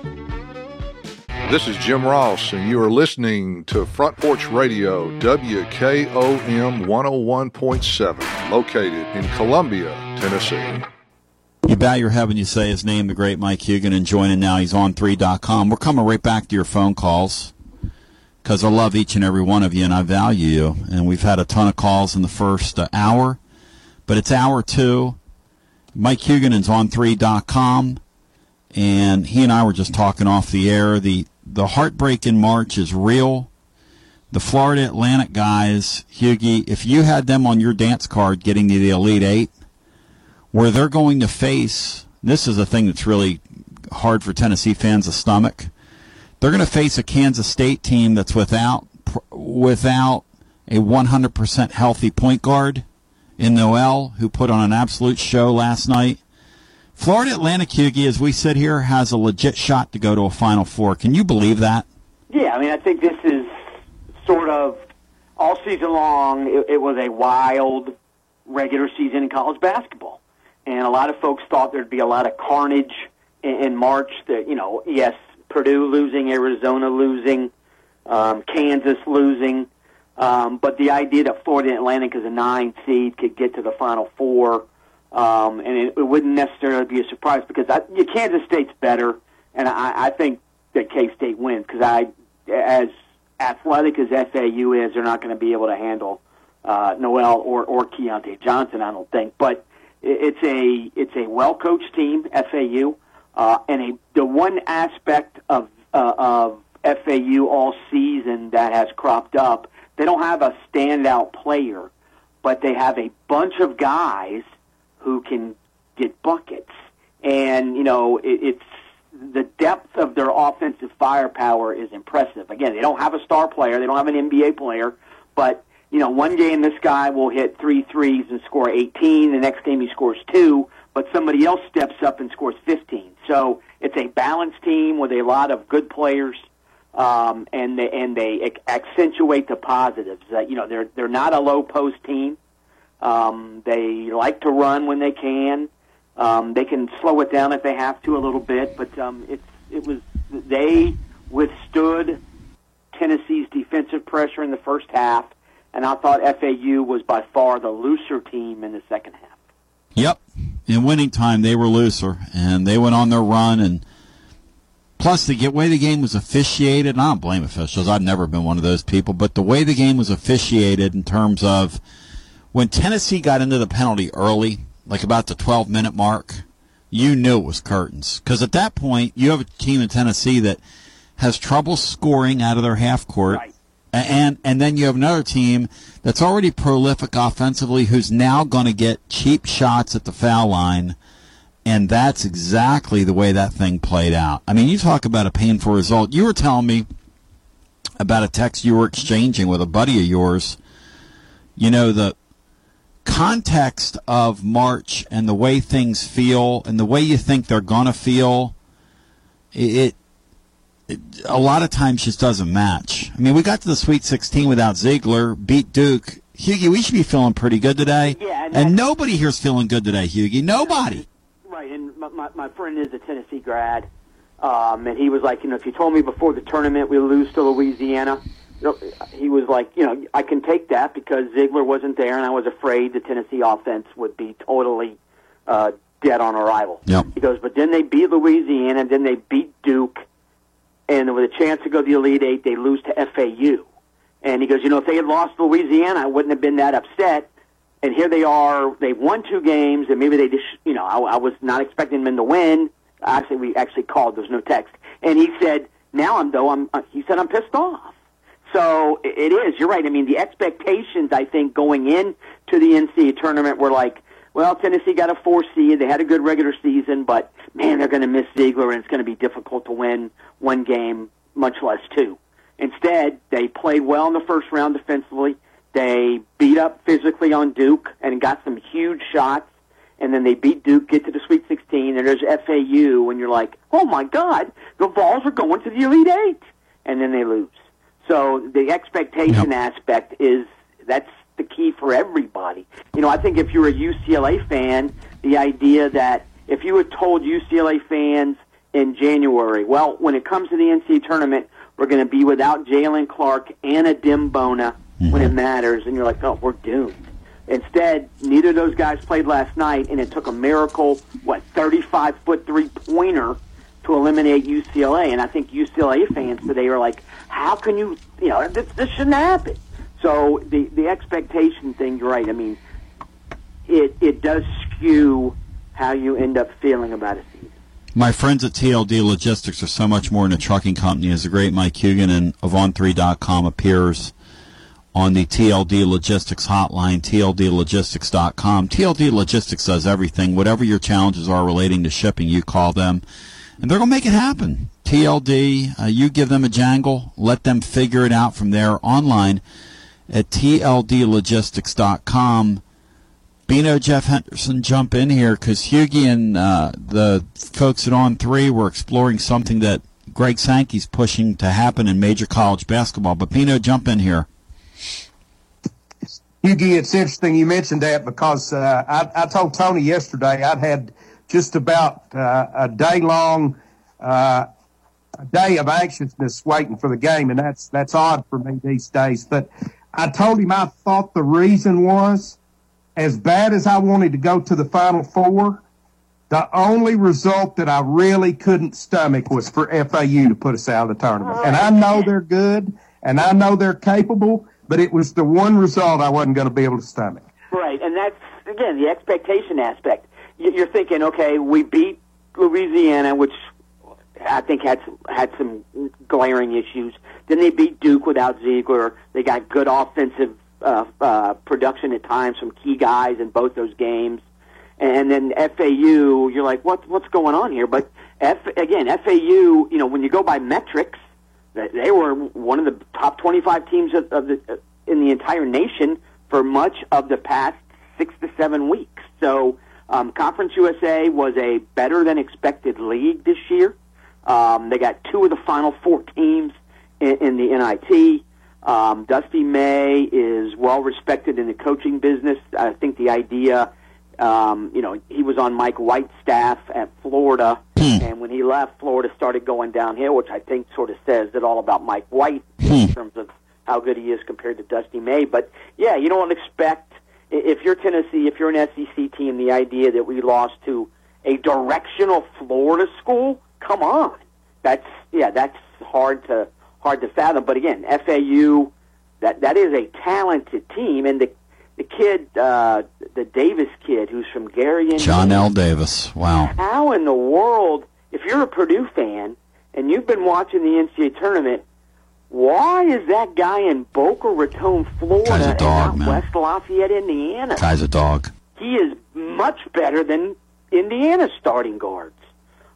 This is Jim Ross, and you are listening to Front Porch Radio, W K O M one oh one point seven, located in Columbia, Tennessee. You bow your head when you say his name, the great Mike Hugan, and join in now. He's on three dot com. We're coming right back to your phone calls because I love each and every one of you, and I value you. And we've had a ton of calls in the first uh, hour, but it's hour two. Mike Hugan is on three dot com. and he and I were just talking off the air. The the heartbreak in March is real. The Florida Atlantic guys, Hughie, if you had them on your dance card getting to the Elite Eight, where they're going to face, this is a thing that's really hard for Tennessee fans to stomach, they're going to face a Kansas State team that's without without a one hundred percent healthy point guard in Noel, who put on an absolute show last night. Florida Atlantic, Hughie, as we sit here, has a legit shot to go to a Final Four. Can you believe that? Yeah, I mean, I think this is sort of all season long, it, it was a wild regular season in college basketball. And a lot of folks thought there'd be a lot of carnage in, in March. That, you know, yes, Purdue losing, Arizona losing, um, Kansas losing. Um, but the idea that Florida Atlantic as a nine seed could get to the Final Four, um, and it, it wouldn't necessarily be a surprise because I, Kansas State's better, and I, I think that K-State wins because I, as athletic as F A U is, they're not going to be able to handle uh, Noel or, or Keontae Johnson, I don't think. But it, it's a it's a well-coached team, F A U, uh, and a, the one aspect of uh, of F A U all season that has cropped up, they don't have a standout player, but they have a bunch of guys who can get buckets. And, you know, it, it's the depth of their offensive firepower is impressive. Again, they don't have a star player. They don't have an N B A player. But, you know, one game this guy will hit three threes and score eighteen. The next game he scores two. But somebody else steps up and scores fifteen. So it's a balanced team with a lot of good players. Um, and they, and they accentuate the positives. Uh, you know, they're they're not a low post team. Um, they like to run when they can. Um, they can slow it down if they have to a little bit. But um, it's it was they withstood Tennessee's defensive pressure in the first half, and I thought F A U was by far the looser team in the second half. Yep, in winning time they were looser, and they went on their run and. Plus, the way the game was officiated, and I don't blame officials. I've never been one of those people. But the way the game was officiated in terms of when Tennessee got into the penalty early, like about the twelve-minute mark, you knew it was curtains. Because at that point, you have a team in Tennessee that has trouble scoring out of their half court. Right. And, and then you have another team that's already prolific offensively who's now going to get cheap shots at the foul line. And that's exactly the way that thing played out. I mean, you talk about a painful result. You were telling me about a text you were exchanging with a buddy of yours. You know, the context of March and the way things feel and the way you think they're going to feel, it, it a lot of times just doesn't match. I mean, we got to the Sweet sixteen without Ziegler, beat Duke. Hughie, we should be feeling pretty good today. Yeah, and, and nobody here's feeling good today, Hughie. Nobody. Right, and my, my, my friend is a Tennessee grad, um, and he was like, you know, if you told me before the tournament we lose to Louisiana, he was like, you know, I can take that because Ziegler wasn't there, and I was afraid the Tennessee offense would be totally uh, dead on arrival. Yep. He goes, but then they beat Louisiana, then they beat Duke, and with a chance to go to the Elite Eight, they lose to F A U. And he goes, you know, if they had lost Louisiana, I wouldn't have been that upset. And here they are. They won two games, and maybe they just, you know, I, I was not expecting them to win. Actually, we actually called. There's no text. And he said, now I'm though I'm. He said I'm pissed off. So it is. You're right. I mean, the expectations I think going in to the N C A A tournament were like, well, Tennessee got a four seed. They had a good regular season, but man, they're going to miss Ziegler, and it's going to be difficult to win one game, much less two. Instead, they played well in the first round defensively. They beat up physically on Duke and got some huge shots, and then they beat Duke, get to the Sweet sixteen, and there's F A U, and you're like, oh, my God, the Vols are going to the Elite Eight, and then they lose. So the expectation yep. aspect is that's the key for everybody. You know, I think if you're a U C L A fan, the idea that if you had told U C L A fans in January, well, when it comes to the N C A A tournament, we're going to be without Jalen Clark and Adembona, Mm-hmm. when it matters, and you're like, oh, we're doomed. Instead, neither of those guys played last night, and it took a miracle, what, thirty-five foot three-pointer to eliminate U C L A. And I think U C L A fans today are like, how can you, you know, this, this shouldn't happen. So the, the expectation thing, you're right. I mean, it, it does skew how you end up feeling about a season. My friends at T L D Logistics are so much more than a trucking company, as the great Mike Hugan and Avon three dot com appears on the T L D Logistics hotline, T L D logistics dot com. T L D Logistics does everything. Whatever your challenges are relating to shipping, you call them, and they're going to make it happen. T L D, uh, you give them a jangle. Let them figure it out from there online at T L D logistics dot com. Bino, Jeff Henderson, jump in here, because Hugie and uh, the folks at On three were exploring something that Greg Sankey's pushing to happen in major college basketball. But Bino, jump in here. Hugie, it's interesting you mentioned that, because uh, I, I told Tony yesterday I'd had just about uh, a day-long uh, a day of anxiousness waiting for the game, and that's, that's odd for me these days. But I told him I thought the reason was, as bad as I wanted to go to the Final Four, the only result that I really couldn't stomach was for F A U to put us out of the tournament. And I know they're good, and I know they're capable, but it was the one result I wasn't going to be able to stomach. Right, and that's, again, the expectation aspect. You're thinking, okay, we beat Louisiana, which I think had some, had some glaring issues. Then they beat Duke without Ziegler. They got good offensive Uh, uh, production at times from key guys in both those games, and then F A U. You're like, what what's going on here? But F, again, F A U. You know, when you go by metrics, they were one of the top twenty-five teams of, of the uh, in the entire nation for much of the past six to seven weeks. So, um, Conference U S A was a better than expected league this year. Um, they got two of the Final Four teams in, in the N I T. Um, Dusty May is well respected in the coaching business. I think the idea, um, you know, he was on Mike White's staff at Florida, hmm. and when he left, Florida started going downhill, which I think sort of says it all about Mike White hmm. in terms of how good he is compared to Dusty May. But yeah, you don't expect, if you're Tennessee, if you're an S E C team, the idea that we lost to a directional Florida school, come on, that's yeah, that's hard to. Hard to fathom, but again, F A U, that that is a talented team, and the the kid, uh, the Davis kid, who's from Gary, Indiana, John L. Davis. Wow! How in the world, if you're a Purdue fan and you've been watching the N C A A tournament, why is that guy in Boca Raton, Florida, Guy's a dog, and not man. West Lafayette, Indiana? Guy's a dog. He is much better than Indiana's starting guards,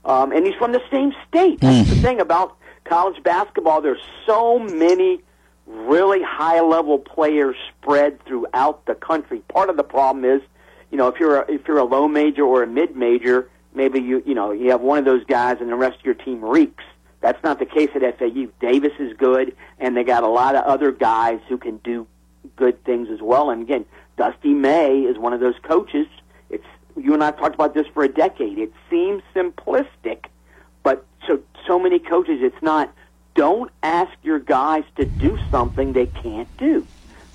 um, and he's from the same state. That's mm. the thing about college basketball, there's so many really high-level players spread throughout the country. Part of the problem is, you know, if you're a, if you're a low major or a mid major, maybe you you know you have one of those guys and the rest of your team reeks. That's not the case at F A U. Davis is good, and they got a lot of other guys who can do good things as well. And again, Dusty May is one of those coaches. It's you and I have talked about this for a decade. It seems simplistic, but so. So many coaches, it's not, don't ask your guys to do something they can't do.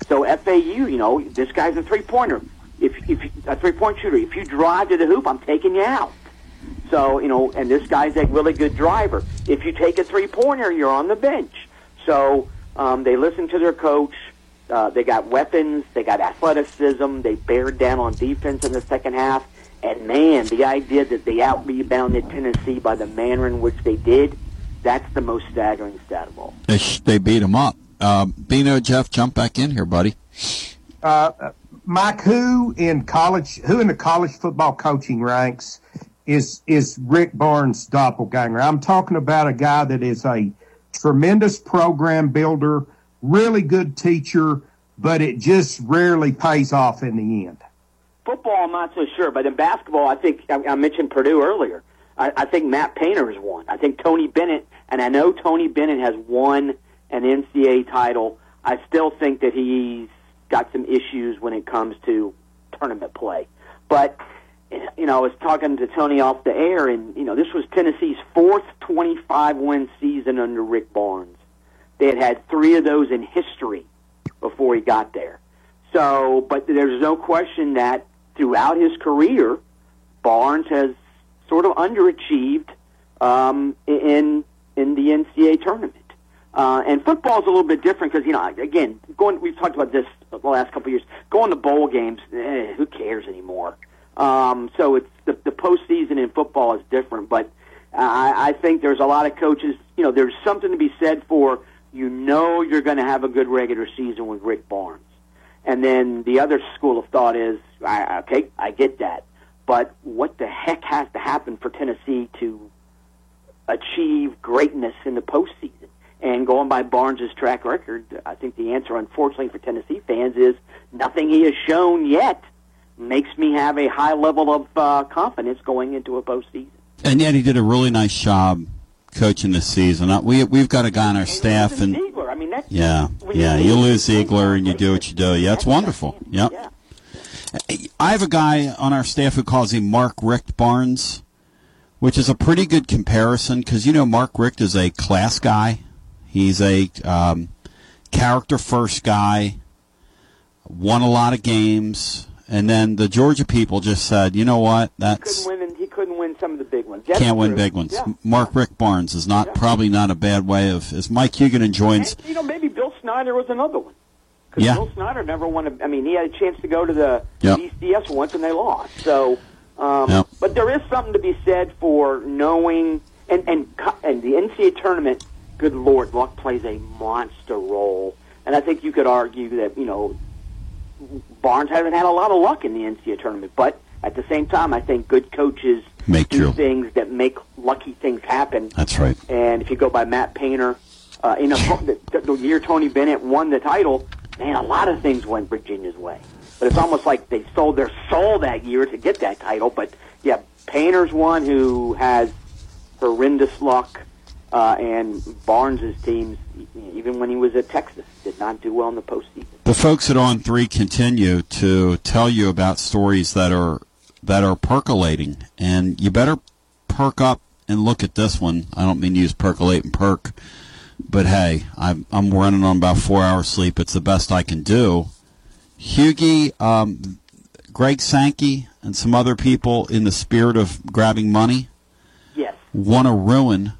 So F A U, you know, this guy's a three-pointer. If, if a three-point shooter. If you drive to the hoop, I'm taking you out. So, you know, and this guy's a really good driver. If you take a three-pointer, you're on the bench. So um, they listen to their coach. Uh, they got weapons. They got athleticism. They bared down on defense in the second half. And, man, the idea that they out-rebounded Tennessee by the manner in which they did, that's the most staggering stat of all. They, sh- they beat them up. Uh, Bino, Jeff, jump back in here, buddy. Uh, Mike, who in college, who in the college football coaching ranks is is Rick Barnes' doppelganger? I'm talking about a guy that is a tremendous program builder, really good teacher, but it just rarely pays off in the end. Football, I'm not so sure, but in basketball, I think I, I mentioned Purdue earlier. I, I think Matt Painter is one. I think Tony Bennett, and I know Tony Bennett has won an N C A A title. I still think that he's got some issues when it comes to tournament play. But, you know, I was talking to Tony off the air, and, you know, this was Tennessee's fourth twenty-five win season under Rick Barnes. They had had three of those in history before he got there. So, but there's no question that throughout his career, Barnes has sort of underachieved um, in in the N C A A tournament. Uh, and football's a little bit different because, you know, again, going we've talked about this the last couple of years. Going to bowl games, eh, who cares anymore? Um, so it's the, the postseason in football is different. But I, I think there's a lot of coaches, you know, there's something to be said for, you know, you're going to have a good regular season with Rick Barnes. And then the other school of thought is, I, okay, I get that. But what the heck has to happen for Tennessee to achieve greatness in the postseason? And going by Barnes' track record, I think the answer, unfortunately, for Tennessee fans is nothing he has shown yet makes me have a high level of uh, confidence going into a postseason. And yet he did a really nice job coaching this season. We, we've got a guy on our staff. And, Ziegler. I mean, that's, yeah, yeah, you lose Ziegler and you do what you do. Yeah, that's wonderful. Yep. Yeah. I have a guy on our staff who calls him Mark Richt Barnes, which is a pretty good comparison because, you know, Mark Richt is a class guy. He's a um, character-first guy, won a lot of games, and then the Georgia people just said, you know what, that's... He couldn't win, in, he couldn't win some of the big ones. That's can't true. Win big ones. Yeah. Mark Richt Barnes is not yeah. probably not a bad way of... As Mike Huguenin joins... And, you know, maybe Bill Snyder was another one. Because yeah. Bill Snyder never won a, I mean, he had a chance to go to the yep. B C S once and they lost. So, um, yep. But there is something to be said for knowing, and, and and the N C A A tournament, good Lord, luck plays a monster role. And I think you could argue that, you know, Barnes hasn't had a lot of luck in the N C A A tournament. But at the same time, I think good coaches make do you. things that make lucky things happen. That's right. And if you go by Matt Painter, uh, in a, the, the year Tony Bennett won the title... Man, a lot of things went Virginia's way. But it's almost like they sold their soul that year to get that title. But, yeah, Painter's one who has horrendous luck, uh, and Barnes' teams, even when he was at Texas, did not do well in the postseason. The folks at On Three continue to tell you about stories that are that are percolating. And you better perk up and look at this one. I don't mean use percolate and perk. But, hey, I'm, I'm running on about four hours sleep. It's the best I can do. Hugie, um, Greg Sankey, and some other people, in the spirit of grabbing money, yes, want to ruin,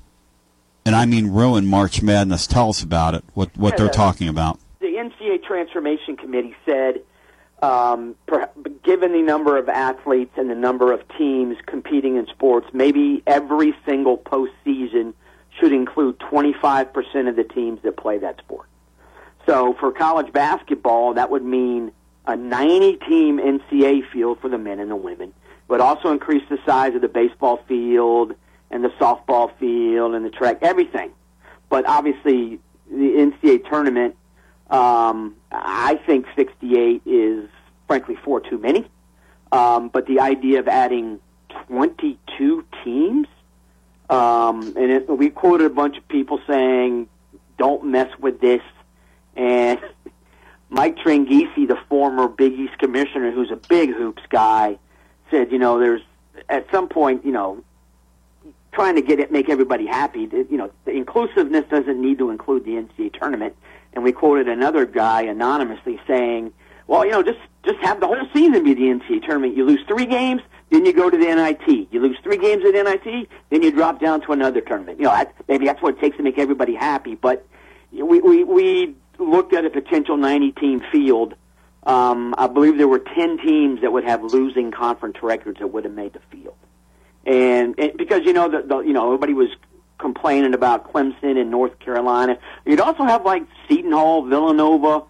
and I mean ruin, March Madness. Tell us about it, what, what they're talking about. The N C A A Transformation Committee said, um, per, given the number of athletes and the number of teams competing in sports, maybe every single postseason should include twenty-five percent of the teams that play that sport. So for college basketball, that would mean a ninety-team N C A A field for the men and the women. It would also increase the size of the baseball field and the softball field and the track, everything. But obviously, the N C A A tournament, um, I think sixty-eight is, frankly, four too many. Um, but the idea of adding twenty-two teams, Um, and it, we quoted a bunch of people saying, don't mess with this. And Mike Trangisi, the former Big East commissioner, who's a big hoops guy, said, you know, there's at some point, you know, trying to get it, make everybody happy. You know, the inclusiveness doesn't need to include the N C A A tournament. And we quoted another guy anonymously saying, well, you know, just, just have the whole season be the N C A A tournament. You lose three games, then you go to the N I T. You lose three games at N I T, then you drop down to another tournament. You know, that, maybe that's what it takes to make everybody happy. But we we, we looked at a potential ninety-team field. Um, I believe there were ten teams that would have losing conference records that would have made the field, and, and because you know the, the you know everybody was complaining about Clemson and North Carolina. You'd also have like Seton Hall, Villanova,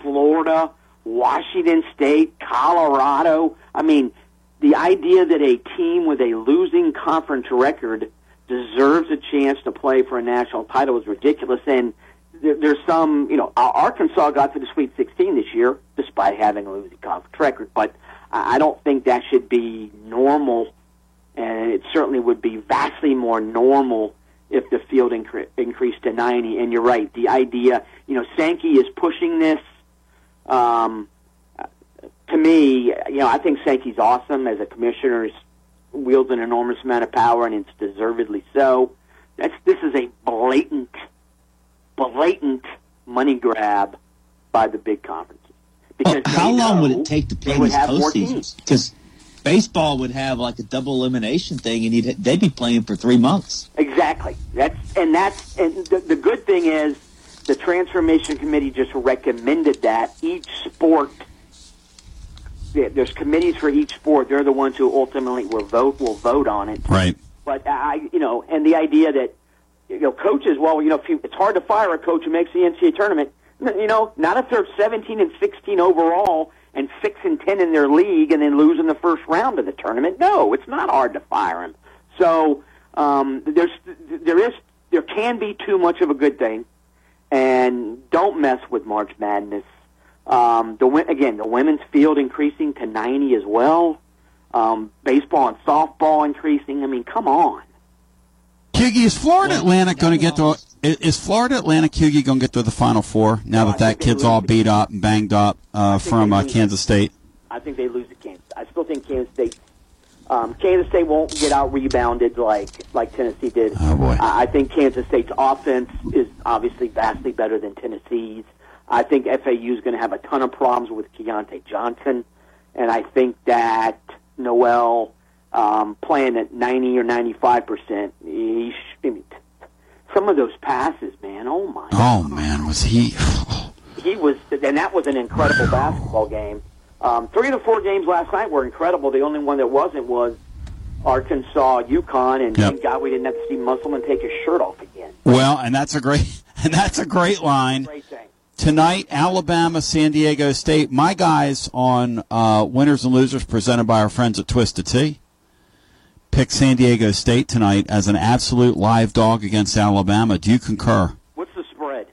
Florida, Washington State, Colorado. I mean, the idea that a team with a losing conference record deserves a chance to play for a national title is ridiculous. And there, there's some, you know, Arkansas got to the Sweet sixteen this year despite having a losing conference record. But I don't think that should be normal, and it certainly would be vastly more normal if the field incre- increased to ninety. And you're right, the idea, you know, Sankey is pushing this. Um, To me, you know, I think Sankey's awesome as a commissioner. He wields an enormous amount of power, and it's deservedly so. That's, this is a blatant, blatant money grab by the big conferences. Because oh, how long would it take to play these postseasons? Because baseball would have like a double elimination thing, and you'd, they'd be playing for three months. Exactly. That's and that's and the, the good thing is the Transformation Committee just recommended that each sport. There's committees for each sport. They're the ones who ultimately will vote will vote on it. Right. But I, you know, and the idea that, you know, coaches, well, you know, if you, it's hard to fire a coach who makes the N C A A tournament. You know, not if they're seventeen and sixteen overall and six and ten in their league and then lose in the first round of the tournament. No, it's not hard to fire them. So um, there's, there is, there can be too much of a good thing, and don't mess with March Madness. Um, the again, the women's field increasing to ninety as well. Um, baseball and softball increasing. I mean, come on. Hughie, is Florida Atlantic going to get to is Florida Atlantic Hughie going to get to the Final Four now that that kid's all beat up and banged up uh, from uh, Kansas State? I think they lose to Kansas. I still think Kansas State. Um, Kansas State won't get out rebounded like like Tennessee did. Oh boy! I, I think Kansas State's offense is obviously vastly better than Tennessee's. I think F A U is going to have a ton of problems with Keontae Johnson, and I think that Noel um, playing at ninety or ninety-five percent. He, I mean, some of those passes, man. Oh my! Oh God. Man, was he? He was, and that was an incredible basketball game. Um, three of the four games last night were incredible. The only one that wasn't was Arkansas, UConn, and yep. Thank God we didn't have to see Musselman take his shirt off again. Well, and that's a great, and that's a great line. Great thing. Tonight, Alabama, San Diego State. My guys on uh, Winners and Losers, presented by our friends at Twisted Tea, pick San Diego State tonight as an absolute live dog against Alabama. Do you concur? What's the spread?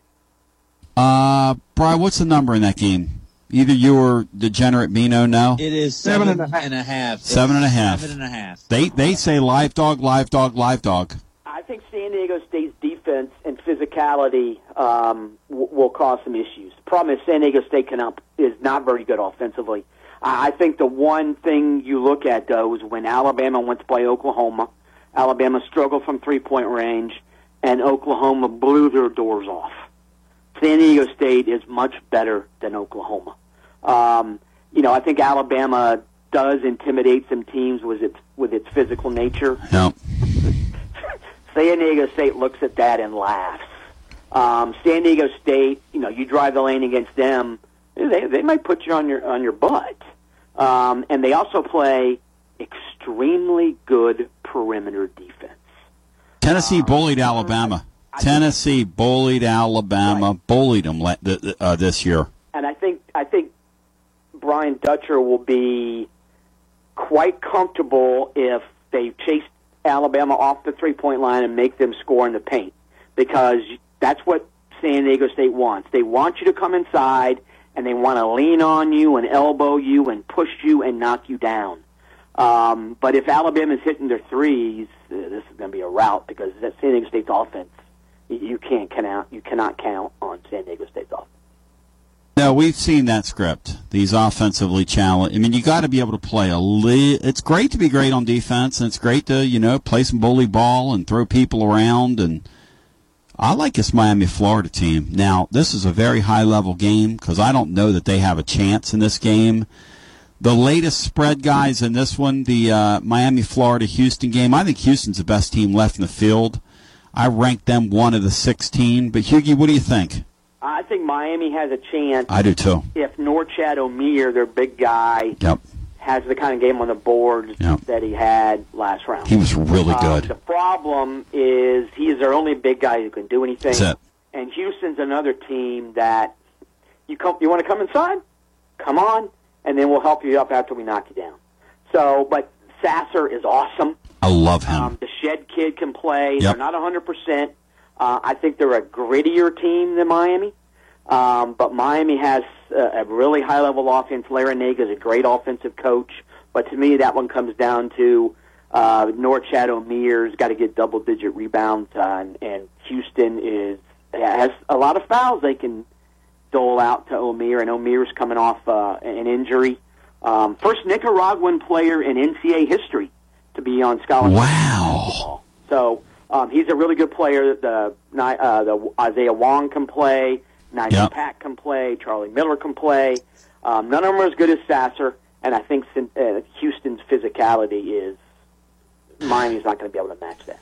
Uh, Brian, what's the number in that game? Either you or Degenerate Mino know? It is seven, seven and, a and a half. Seven and a half. Seven and a half. They, they say live dog, live dog, live dog. I think San Diego State's defense and physicality um, w- will cause some issues. The problem is San Diego State cannot, is not very good offensively. I-, I think the one thing you look at, though, is when Alabama went to play Oklahoma, Alabama struggled from three-point range, and Oklahoma blew their doors off. San Diego State is much better than Oklahoma. Um, you know, I think Alabama does intimidate some teams with its with its physical nature. No. San Diego State looks at that and laughs. Um, San Diego State, you know, you drive the lane against them, they they might put you on your on your butt. Um, and they also play extremely good perimeter defense. Tennessee um, bullied Alabama. Tennessee bullied Alabama, right. bullied them uh, this year. And I think I think Brian Dutcher will be quite comfortable if they chase Alabama off the three-point line and make them score in the paint, because that's what San Diego State wants. They want you to come inside, and they want to lean on you and elbow you and push you and knock you down. Um, but if Alabama's hitting their threes, uh, this is going to be a rout, because that San Diego State's offense, you can't count. You cannot count on San Diego State's offense. No, we've seen that script. These offensively challenged. I mean, you got to be able to play a. Li- it's great to be great on defense, and it's great to you know play some bully ball and throw people around. And I like this Miami, Florida team. Now, this is a very high level game because I don't know that they have a chance in this game. The latest spread, guys, in this one, the uh, Miami, Florida, Houston game. I think Houston's the best team left in the field. I ranked them one of the sixteen. But, Hughie, what do you think? I think Miami has a chance. I do, too. If Norchad Omir, their big guy, yep. has the kind of game on the board yep. that he had last round. He was really good. Uh, the problem is he is their only big guy who can do anything. That's it. And Houston's another team that you come, you want to come inside? Come on, and then we'll help you up after we knock you down. So, but Sasser is awesome. I love him. Um, the Shed kid can play. Yep. They're not one hundred percent. Uh, I think they're a grittier team than Miami. Um, but Miami has a, a really high-level offense. Larranaga is a great offensive coach. But to me, that one comes down to uh, Norchad Omir's got to get double-digit rebounds. Uh, and, and Houston is has a lot of fouls they can dole out to Omir. And Omir's coming off uh, an injury. Um, first Nicaraguan player in N C A A history to be on scholarship. Wow. So um, he's a really good player. The, uh, the Isaiah Wong can play. Nigel yep. Pack can play. Charlie Miller can play. Um, none of them are as good as Sasser, and I think uh, Houston's physicality is Miami's not going to be able to match that.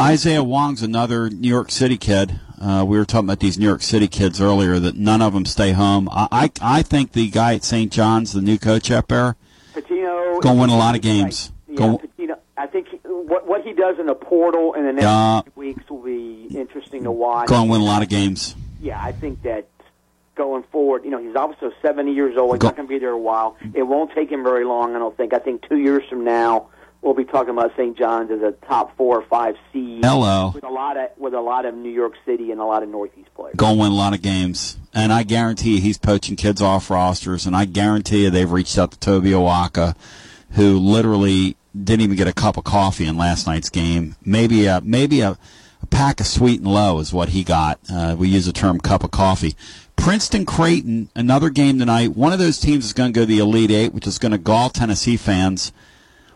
Isaiah Wong's another New York City kid. Uh, we were talking about these New York City kids earlier that none of them stay home. I I, I think the guy at Saint John's, the new coach up there, Patino, going to win a lot of games. Right. Yeah, Go, Patino, I think he, what what he does in the portal in the next uh, weeks will be interesting to watch. Going to win a lot of games. Yeah, I think that going forward, you know, he's also seventy years old. He's Go- not going to be there a while. It won't take him very long, I don't think. I think two years from now, we'll be talking about Saint John's as a top four or five seed. Hello. With a lot of with a lot of New York City and a lot of Northeast players. Going to win a lot of games. And I guarantee you he's poaching kids off rosters, and I guarantee you they've reached out to Toby Owaka, who literally didn't even get a cup of coffee in last night's game. Maybe a, maybe a, a pack of Sweet and Low is what he got. Uh, we use the term cup of coffee. Princeton-Creighton, another game tonight. One of those teams is going to go to the Elite Eight, which is going to gall Tennessee fans.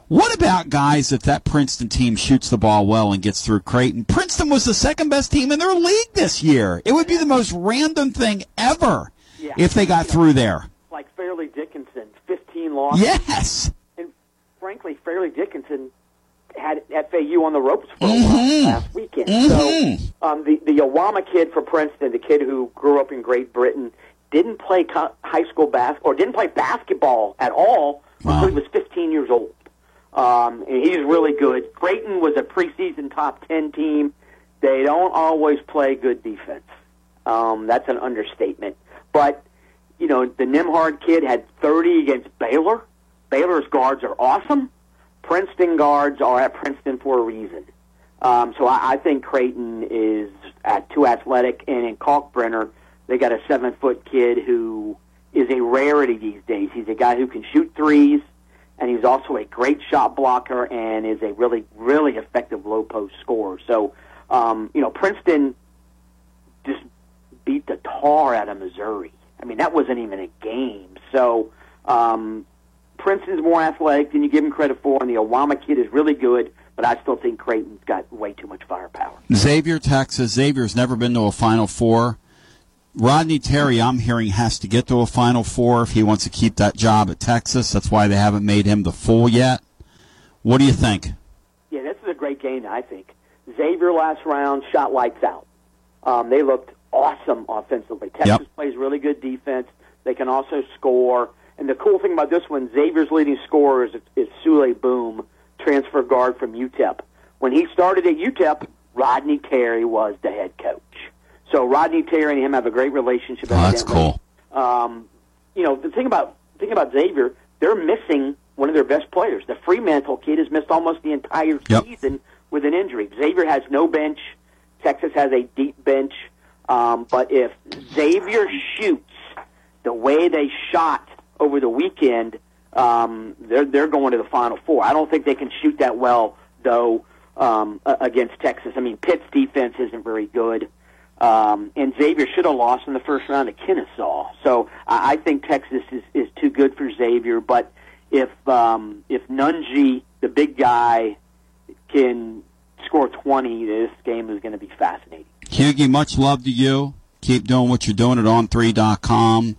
What about, guys, if that Princeton team shoots the ball well and gets through Creighton? Princeton was the second-best team in their league this year. It would be the most random thing ever yeah. if they got through there. Like Fairleigh Dickinson, fifteen losses. Yes. And, frankly, Fairleigh Dickinson had F A U on the ropes for mm-hmm. a while last weekend. Mm-hmm. So um, the, the Owama kid for Princeton, the kid who grew up in Great Britain, didn't play co- high school bas- or didn't play basketball at all wow. until he was fifteen years old. Um, and he's really good. Creighton was a preseason top ten team. They don't always play good defense. Um, that's an understatement. But, you know, the Nimhard kid had thirty against Baylor. Baylor's guards are awesome. Princeton guards are at Princeton for a reason. Um, so I, I think Creighton is at too athletic. And in Kalkbrenner, they got a seven-foot kid who is a rarity these days. He's a guy who can shoot threes. And he's also a great shot blocker and is a really, really effective low-post scorer. So, um, you know, Princeton just beat the tar out of Missouri. I mean, that wasn't even a game. So um, Princeton's more athletic than you give him credit for, and the Owama kid is really good, but I still think Creighton's got way too much firepower. Xavier, Texas. Xavier's never been to a Final Four. Rodney Terry, I'm hearing, has to get to a Final Four if he wants to keep that job at Texas. That's why they haven't made him the fool yet. What do you think? Yeah, this is a great game, I think. Xavier last round shot lights out. Um, they looked awesome offensively. Texas yep. plays really good defense. They can also score. And the cool thing about this one, Xavier's leading scorer is, is Sule Boom, transfer guard from U T E P. When he started at U T E P, Rodney Terry was the head coach. So Rodney Terry and him have a great relationship. Oh, that's cool. Um, you know, the thing about the thing about Xavier, they're missing one of their best players. The Fremantle kid has missed almost the entire yep. season with an injury. Xavier has no bench. Texas has a deep bench. Um, but if Xavier shoots the way they shot over the weekend, um, they're they're going to the Final Four. I don't think they can shoot that well, though, um, against Texas. I mean, Pitt's defense isn't very good. Um, and Xavier should have lost in the first round to Kennesaw. So I, I think Texas is, is too good for Xavier. But if um, if Nunji, the big guy, can score twenty, this game is going to be fascinating. Hughie, much love to you. Keep doing what you're doing at on three dot com.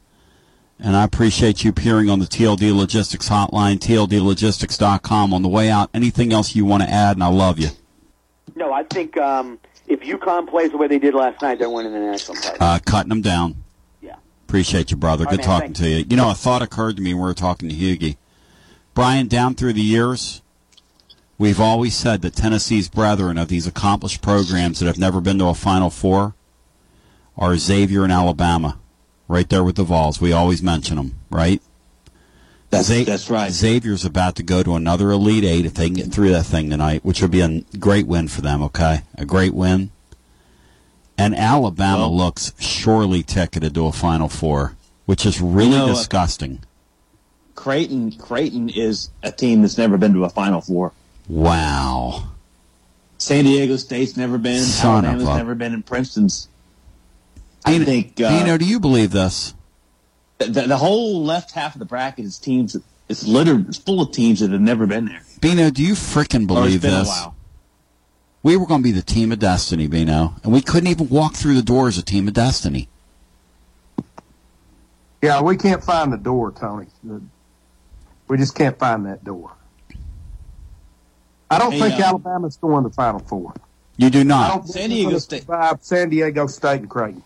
And I appreciate you appearing on the T L D Logistics Hotline, T L D Logistics dot com. On the way out, anything else you want to add? And I love you. No, I think... Um, If UConn plays the way they did last night, they're winning the national title. Uh, cutting them down. Yeah. Appreciate you, brother. Good talking to you. You know, a thought occurred to me when we were talking to Hughie. Brian, down through the years, we've always said that Tennessee's brethren of these accomplished programs that have never been to a Final Four are Xavier and Alabama, right there with the Vols. We always mention them, right? That's, Z- that's right. Xavier's about to go to another Elite Eight if they can get through that thing tonight, which would be a great win for them, okay? A great win. And Alabama well, looks surely ticketed to a Final Four, which is really you know, disgusting. Creighton Creighton is a team that's never been to a Final Four. Wow. San Diego State's never been. Son Alabama's of a... never been, and Princeton's. I Dino, think. Uh, Dino, do you believe this? The, the whole left half of the bracket is teams. It's littered. It's full of teams that have never been there. Bino, do you frickin' believe it's been this? A while. We were going to be the team of destiny, Bino, and we couldn't even walk through the door as a team of destiny. Yeah, we can't find the door, Tony. We just can't find that door. I don't hey, think uh, Alabama's going to the Final Four. You do not. I don't San Diego State, San Diego State, and Creighton.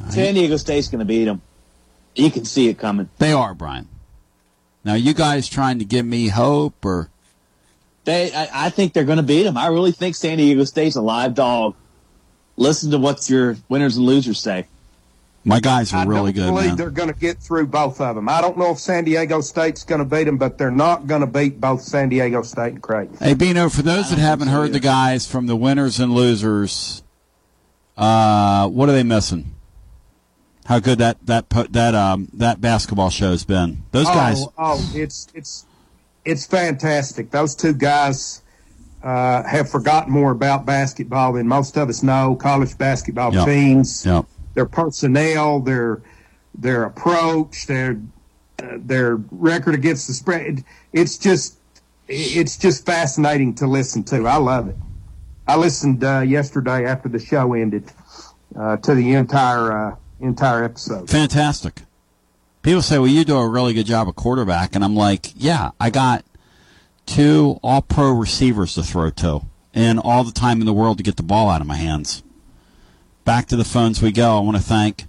Right. San Diego State's going to beat them. You can see it coming. They are, Brian. Now, you guys trying to give me hope or They, I, I think they're going to beat them. I really think San Diego State's a live dog. Listen to what your winners and losers say. My guys are really good, man. I don't believe they're going to get through both of them. I don't know if San Diego State's going to beat them, but they're not going to beat both San Diego State and Creighton. Hey, Bino, for those that haven't heard the guys from the winners and losers, uh, what are they missing? How good that that that um, that basketball show's been. Those oh, guys. Oh, it's it's it's fantastic. Those two guys uh, have forgotten more about basketball than most of us know. College basketball yep. teams. Yep. Their personnel, their their approach, their uh, their record against the spread. It's just it's just fascinating to listen to. I love it. I listened uh, yesterday after the show ended uh, to the entire uh, entire episode. Fantastic. People say, "Well, you do a really good job of quarterback," and I'm like, "Yeah, I got two all-pro receivers to throw to, and all the time in the world to get the ball out of my hands." Back to the phones we go. I want to thank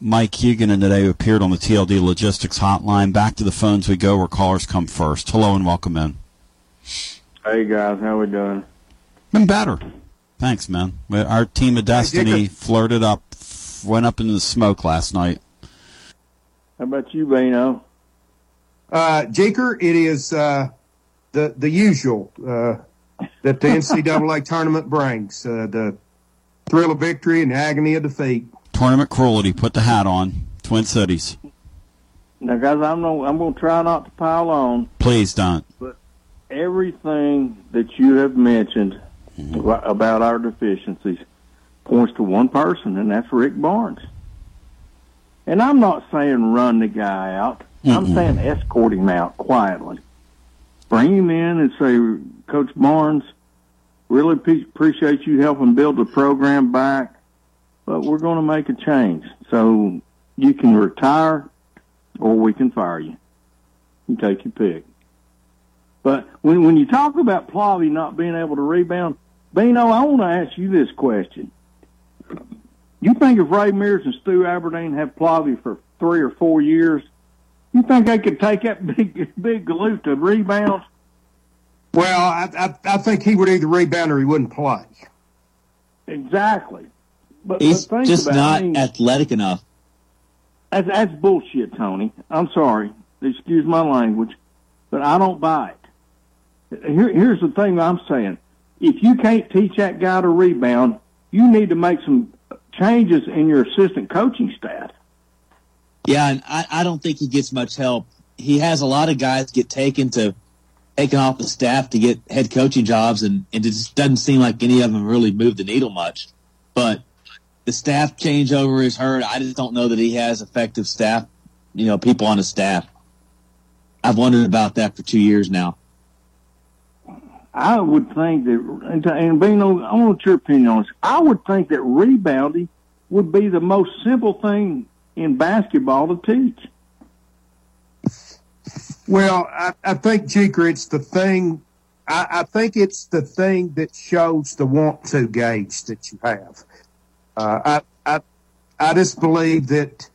Mike Huguenin today, who appeared on the T L D Logistics Hotline. Back to the phones we go, where callers come first. Hello and welcome in. Hey, guys. How we doing? Been better. Thanks, man. Our team of destiny flirted up, went up into the smoke last night. How about you, Bino? Uh, Jaker, it is uh, the, the usual uh, that the N C double A tournament brings. Uh, the thrill of victory and the agony of defeat. Tournament cruelty. Put the hat on. Twin Cities. Now, guys, I'm no, I'm going to try not to pile on. Please don't. But everything that you have mentioned mm-hmm. about our deficiencies points to one person, and that's Rick Barnes. And I'm not saying run the guy out. Mm-mm. I'm saying escort him out quietly. Bring him in and say, Coach Barnes, really pe- appreciate you helping build the program back, but we're going to make a change. So you can retire or we can fire you. You take your pick. But when when you talk about Plavi not being able to rebound, Bino, I want to ask you this question. You think if Ray Mears and Stu Aberdeen have Plavi for three or four years, you think they could take that big, big galoot to rebound? Well, I, I I think he would either rebound or he wouldn't play. Exactly. But he's but just about, not I mean, athletic enough. That's, that's bullshit, Tony. I'm sorry. Excuse my language, but I don't buy it. Here, here's the thing I'm saying. If you can't teach that guy to rebound, you need to make some changes in your assistant coaching staff. Yeah, and I, I don't think he gets much help. He has a lot of guys get taken to – taken off the staff to get head coaching jobs, and, and it just doesn't seem like any of them really move the needle much. But the staff changeover is hurt. I just don't know that he has effective staff, you know, people on his staff. I've wondered about that for two years now. I would think that, and, and Bino, I want your opinion on this. I would think that rebounding would be the most simple thing in basketball to teach. Well, I, I think, Jeeker, it's the thing I, – I think it's the thing that shows the want-to gauge that you have. Uh, I, I I just believe that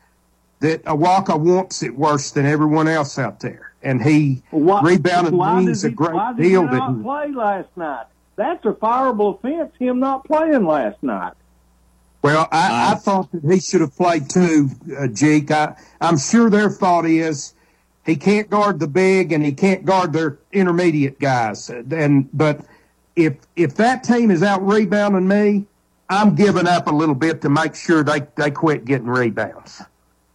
that Awaka wants it worse than everyone else out there, and he why, rebounded wings he, a great why deal. Why did he not play last night? That's a fireable offense, him not playing last night. Well, I, I thought that he should have played too, uh, Jeek. I, I'm sure their thought is – he can't guard the big, and he can't guard their intermediate guys. And but if if that team is out rebounding me, I'm giving up a little bit to make sure they, they quit getting rebounds.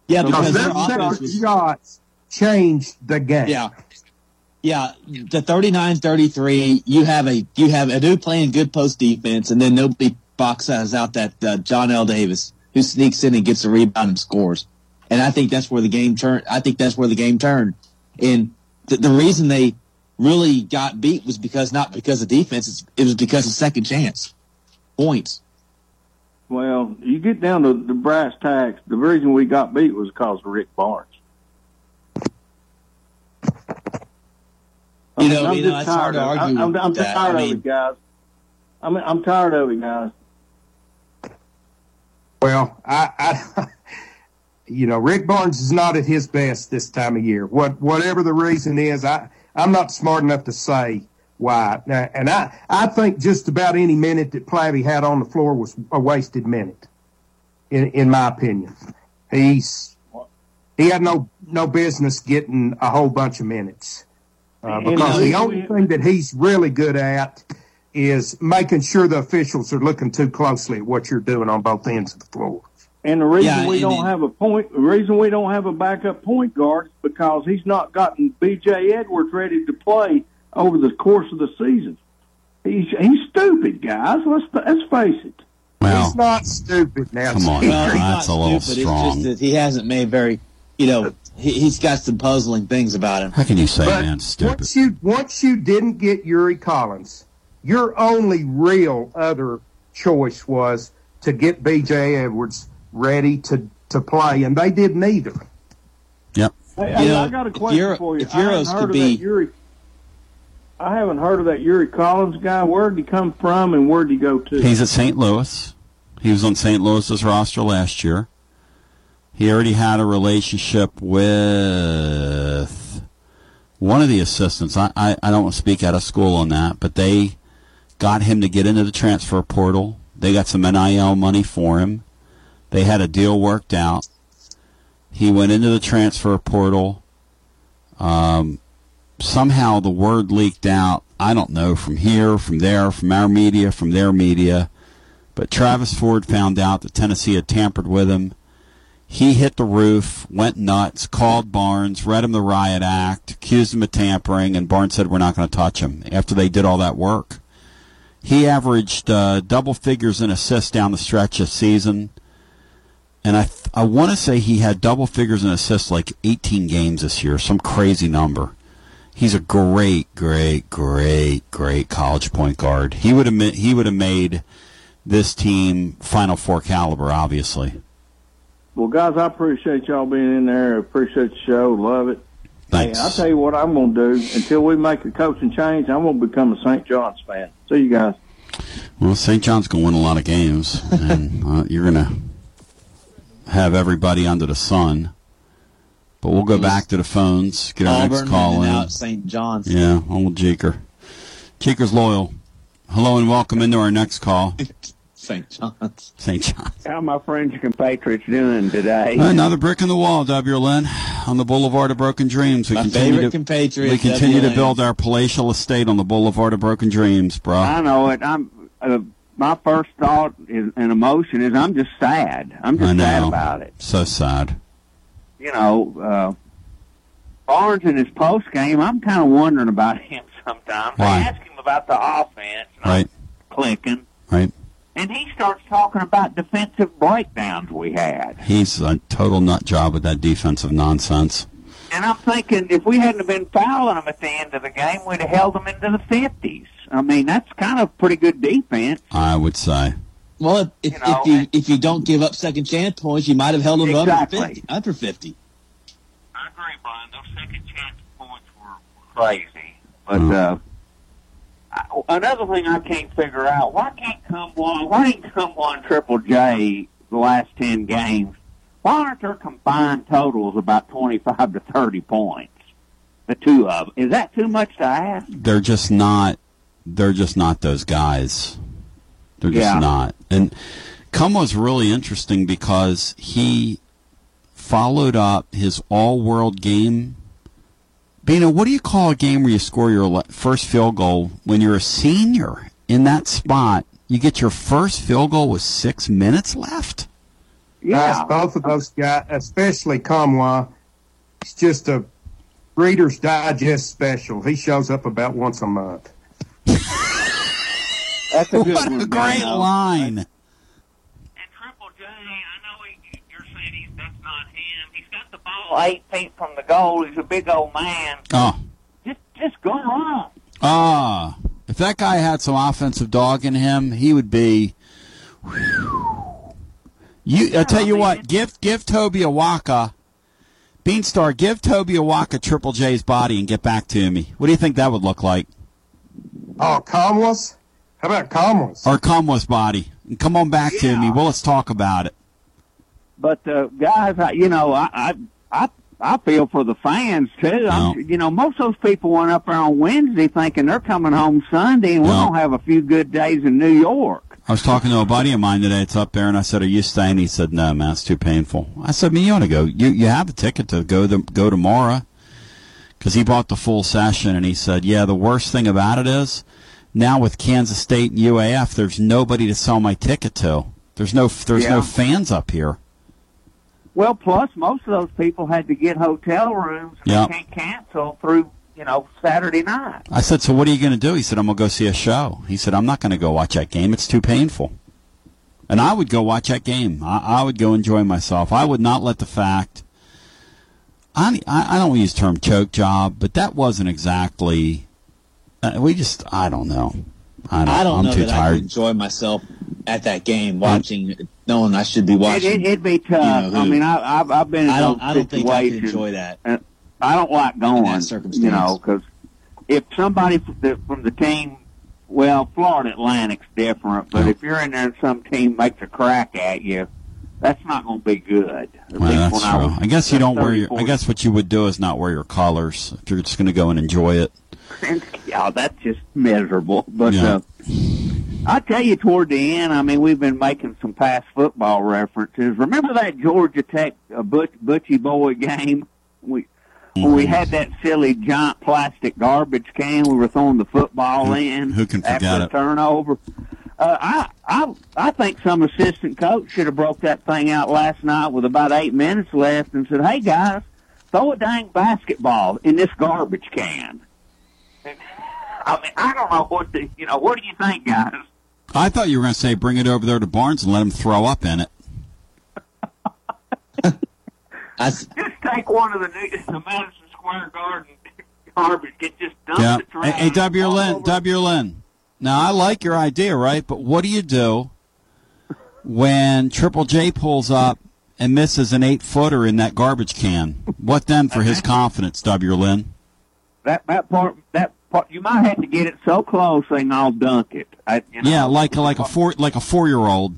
Yeah, because, because their, their was... shots changed the game. Yeah, yeah. The thirty-nine thirty-three. You have a you have a dude playing good post defense, and then nobody boxes out that uh, John L. Davis who sneaks in and gets a rebound and scores. And I think that's where the game turned. I think that's where the game turned. And th- the reason they really got beat was because not because of defense. It's, it was because of second chance points. Well, you get down to the brass tacks. The reason we got beat was because of Rick Barnes. You know, I mean, you know it's hard to argue with that. I'm, I'm just tired I mean, of it, guys. I mean, I'm tired of it, guys. Well, I... I You know, Rick Barnes is not at his best this time of year. What, whatever the reason is, I, I'm not smart enough to say wide. Now, and I, I think just about any minute that Platy had on the floor was a wasted minute, in in my opinion. He's he had no no business getting a whole bunch of minutes uh, because the only thing that he's really good at is making sure the officials are looking too closely at what you're doing on both ends of the floor. And the reason yeah, we don't it, have a point, the reason we don't have a backup point guard is because he's not gotten B J Edwards ready to play over the course of the season. He's he's stupid, guys. Let's let's face it. Well, he's not stupid now. Come on, well, that's a little stupid. Strong. It's just that he hasn't made very, you know, he, he's got some puzzling things about him. How can you say, but man, stupid? Once you once you didn't get Yuri Collins, your only real other choice was to get B J Edwards ready to, to play, and they did neither. Yep. Hey, I, you know, I got a question Euro, for you. If Euros could be, Yuri, I haven't heard of that Yuri Collins guy. Where did he come from, and where did he go to? He's at Saint Louis. He was on Saint Louis's roster last year. He already had a relationship with one of the assistants. I, I, I don't want to speak out of school on that, but they got him to get into the transfer portal. They got some N I L money for him. They had a deal worked out. He went into the transfer portal. Um, somehow the word leaked out, I don't know, from here, from there, from our media, from their media. But Travis Ford found out that Tennessee had tampered with him. He hit the roof, went nuts, called Barnes, read him the riot act, accused him of tampering, and Barnes said, we're not going to touch him after they did all that work. He averaged uh, double figures in assists down the stretch of season. And I th- I want to say he had double figures and assists like eighteen games this year, some crazy number. He's a great, great, great, great college point guard. He would have ma- he would have made this team Final Four caliber, obviously. Well, guys, I appreciate y'all being in there. I appreciate the show. Love it. Thanks. Hey, I'll tell you what I'm going to do. Until we make a coaching change, I'm going to become a Saint John's fan. See you guys. Well, Saint John's going to win a lot of games, and uh, you're going to have everybody under the sun. But we'll go back to the phones, get our Auburn next call in. Out Saint John's. Yeah, old Jeeker. Jeeker's loyal. Hello and welcome into our next call. Saint John's. Saint John's. How are my friends and compatriots doing today? Another brick in the wall, W. Lynn, on the Boulevard of Broken Dreams. We my continue favorite to, We continue w. to build our palatial estate on the Boulevard of Broken Dreams, bro. I know it. I'm... Uh, My first thought is, and emotion is I'm just sad. I'm just sad about it. So sad. You know, uh, Barnes in his post game, I'm kind of wondering about him sometimes. Why? I ask him about the offense. And right. I'm clicking. Right. And he starts talking about defensive breakdowns we had. He's a total nut job with that defensive nonsense. And I'm thinking if we hadn't have been fouling them at the end of the game, we'd have held them into the fifties. I mean, that's kind of pretty good defense, I would say. Well, if you, know, if, you if you don't give up second chance points, you might have held them exactly. under fifty. Under fifty. I agree, Brian. Those second chance points were crazy. But mm. uh, I, another thing I can't figure out: why can't come one? Why ain't come one Triple J the last ten games? Why aren't their combined totals about twenty-five to thirty points? The two of them. Is that too much to ask? They're just not. They're just not those guys. They're just yeah. not. And Cum was really interesting because he followed up his all-world game. Bino, what do you call a game where you score your first field goal when you're a senior in that spot? You get your first field goal with six minutes left? Yeah. Guys, both of those guys, especially Kumwa, he's just a Reader's Digest special. He shows up about once a month. That's a good what one, a great Bino. Line. And Triple J, I know he, you're saying he's, that's not him. He's got the ball eight feet from the goal. He's a big old man. Oh. Just, just go on. Ah. Oh. If that guy had some offensive dog in him, he would be. Whew. You, yeah, I tell you I mean, what, give give Toby Awaka, Beanstar, give Toby Awaka Triple J's body and get back to me. What do you think that would look like? Oh, Comwas? How about Comwas? Or Comwas body. Come on back yeah. to me. Well, let's talk about it. But, uh, guys, I, you know, I, I I I feel for the fans, too. No. I'm, you know, most of those people went up there on Wednesday thinking they're coming home Sunday, and no. we're going to have a few good days in New York. I was talking to a buddy of mine today. It's up there, and I said, are you staying? He said, no, man, it's too painful. I said, man, you ought to go. You you have a ticket to go, to, go tomorrow, because he bought the full session, and he said, yeah, the worst thing about it is now with Kansas State and U A F, there's nobody to sell my ticket to. There's no, there's yeah. no fans up here. Well, plus, most of those people had to get hotel rooms and yep. they can't cancel through, you know, Saturday night. I said, so what are you going to do? He said, I'm going to go see a show. He said, I'm not going to go watch that game. It's too painful. And I would go watch that game. I, I would go enjoy myself. I would not let the fact I, – I, I don't use the term choke job, but that wasn't exactly uh, – we just – I don't know. I don't, I don't I'm know too that tired. I could enjoy myself at that game watching it. No one I should be watching. It, it, it'd be tough. You know, I mean, I, I've, I've been in I don't, those I don't think I could enjoy that. And I don't like going, in that circumstance. You know, because if somebody from the, from the team, well, Florida Atlantic's different, but oh. if you're in there and some team makes a crack at you, that's not going to be good. Well, that's true. I, was, I guess you don't wear your. I guess what you would do is not wear your collars if you're just going to go and enjoy it. Yeah, that's just miserable. But. Yeah. Uh, I tell you, toward the end, I mean, we've been making some past football references. Remember that Georgia Tech uh, Butch, Butchie Boy game? We when we had that silly giant plastic garbage can we were throwing the football who, in who can after a turnover. Uh, I I I think some assistant coach should have broke that thing out last night with about eight minutes left and said, "Hey guys, throw a dang basketball in this garbage can." And, I mean, I don't know what the you know. What do you think, guys? I thought you were going to say bring it over there to Barnes and let him throw up in it. I, just take one of the, new, the Madison Square Garden garbage, get just dumped yeah. it around. Hey, hey W. Lynn, W. Lynn, now I like your idea, right? But what do you do when Triple J pulls up and misses an eight-footer in that garbage can? What then for his confidence, W. Lynn? That, that part, that you might have to get it so close, and I'll dunk it. I, you know, yeah, like like a four like a four year old.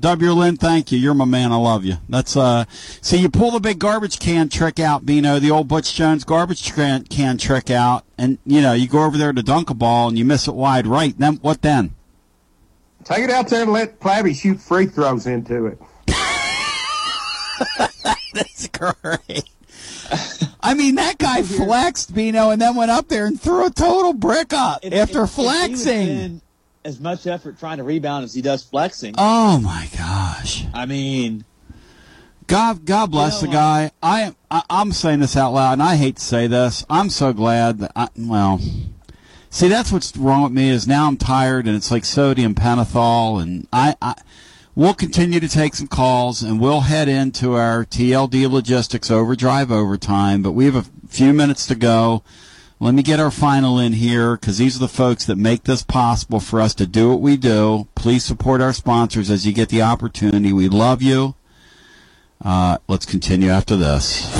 W. Lynn, thank you. You're my man. I love you. That's uh. See, you pull the big garbage can trick out, Bino, the old Butch Jones garbage can, can trick out, and you know you go over there to dunk a ball and you miss it wide right. Then what then? Take it out there and let Flabby shoot free throws into it. That's great. I mean, that guy flexed, Bino, and then went up there and threw a total brick up if, after if, flexing. If he was as much effort trying to rebound as he does flexing. Oh my gosh! I mean, God, God bless you know, the guy. I, I, I'm saying this out loud, and I hate to say this. I'm so glad that I, well, see, that's what's wrong with me is now I'm tired, and it's like sodium pentothal, and I. I We'll continue to take some calls, and we'll head into our T L D Logistics Overdrive Overtime, but we have a few minutes to go. Let me get our final in here, because these are the folks that make this possible for us to do what we do. Please support our sponsors as you get the opportunity. We love you. Uh, let's continue after this.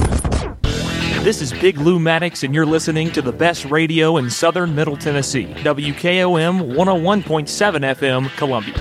This is Big Lou Maddox, and you're listening to the best radio in southern Middle Tennessee. W K O M one oh one point seven F M, Columbia.